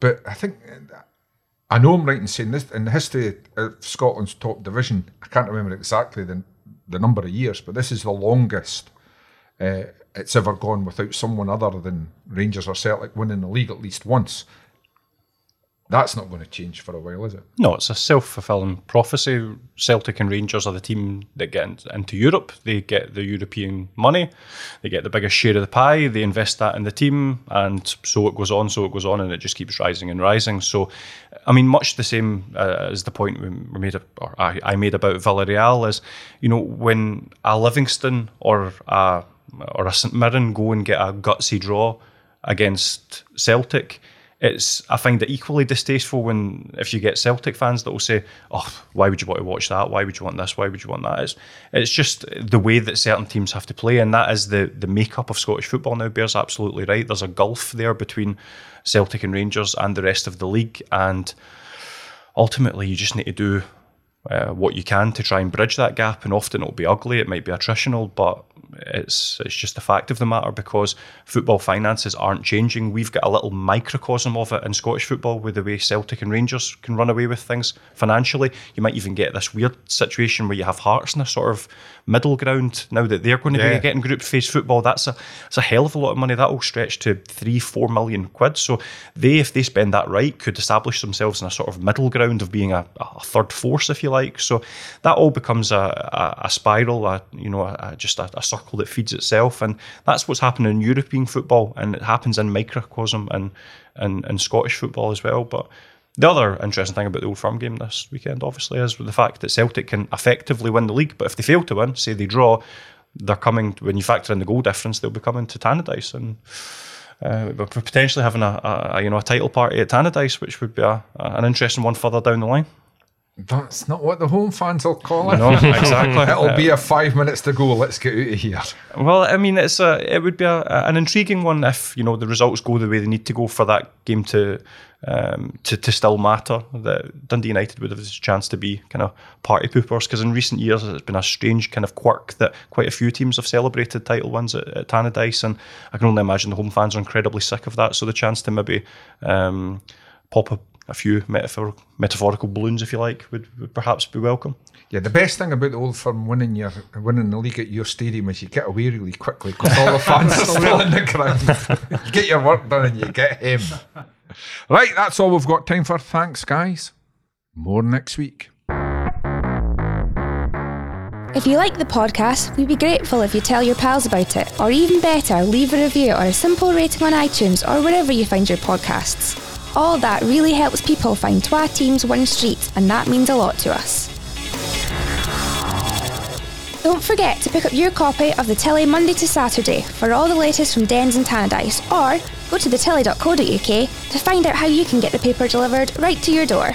But I think, I know I'm right in saying this, in the history of Scotland's top division, I can't remember exactly the, the number of years, but this is the longest uh, it's ever gone without someone other than Rangers or Celtic winning the league at least once. That's not going to change for a while, is it? No, it's a self-fulfilling prophecy. Celtic and Rangers are the team that get into Europe. They get the European money. They get the biggest share of the pie. They invest that in the team, and so it goes on, so it goes on, and it just keeps rising and rising. So, I mean, much the same uh, as the point we made, or I, I made about Villarreal is, you know, when a Livingston or a or a St Mirren go and get a gutsy draw against Celtic, it's I find it equally distasteful when if you get Celtic fans that will say, oh, why would you want to watch that? Why would you want this? Why would you want that? It's it's just the way that certain teams have to play, and that is the the makeup of Scottish football now. Bear's absolutely right. There's a gulf there between Celtic and Rangers and the rest of the league, and ultimately you just need to do Uh, what you can to try and bridge that gap, and often it'll be ugly, it might be attritional, but it's it's just a fact of the matter, because football finances aren't changing. We've got a little microcosm of it in Scottish football with the way Celtic and Rangers can run away with things financially. You might even get this weird situation where you have Hearts in a sort of middle ground now that they're going to yeah. be getting group phase football. That's a, that's a hell of a lot of money. That'll stretch to three, four million quid. So they, if they spend that right, could establish themselves in a sort of middle ground of being a, a third force, if you like. So that all becomes a, a, a spiral, a, you know, a, just a, a circle that feeds itself. And that's what's happening in European football, and it happens in microcosm and in, in, in Scottish football as well. But the other interesting thing about the Old Firm game this weekend, obviously, is the fact that Celtic can effectively win the league, but if they fail to win, say they draw, they're coming, when you factor in the goal difference, they'll be coming to Tannadice, and uh, we're potentially having a, a, you know, a title party at Tannadice, which would be a, a, an interesting one further down the line. That's not what the home fans will call it. No, exactly. It'll be a five minutes to go, let's get out of here. Well, I mean, it's a, it would be a, an intriguing one if, you know, the results go the way they need to go for that game to um, to, to still matter. That Dundee United would have a chance to be kind of party poopers, because in recent years it's been a strange kind of quirk that quite a few teams have celebrated title wins at, at Tannadice, and I can only imagine the home fans are incredibly sick of that, so the chance to maybe um, pop a a few metaphor, metaphorical balloons, if you like, would, would perhaps be welcome. Yeah, the best thing about the Old Firm winning your winning the league at your stadium is you get away really quickly, because all the fans are still in the ground. You get your work done and you get him. Right, that's all we've got time for. Thanks, guys. More next week. If you like the podcast, we'd be grateful if you tell your pals about it, or even better, leave a review or a simple rating on iTunes or wherever you find your podcasts. All that really helps people find Twa Teams One Street, and that means a lot to us. Don't forget to pick up your copy of The Telly Monday to Saturday for all the latest from Dens and Tannadice, or go to the telly dot co dot U K to find out how you can get the paper delivered right to your door.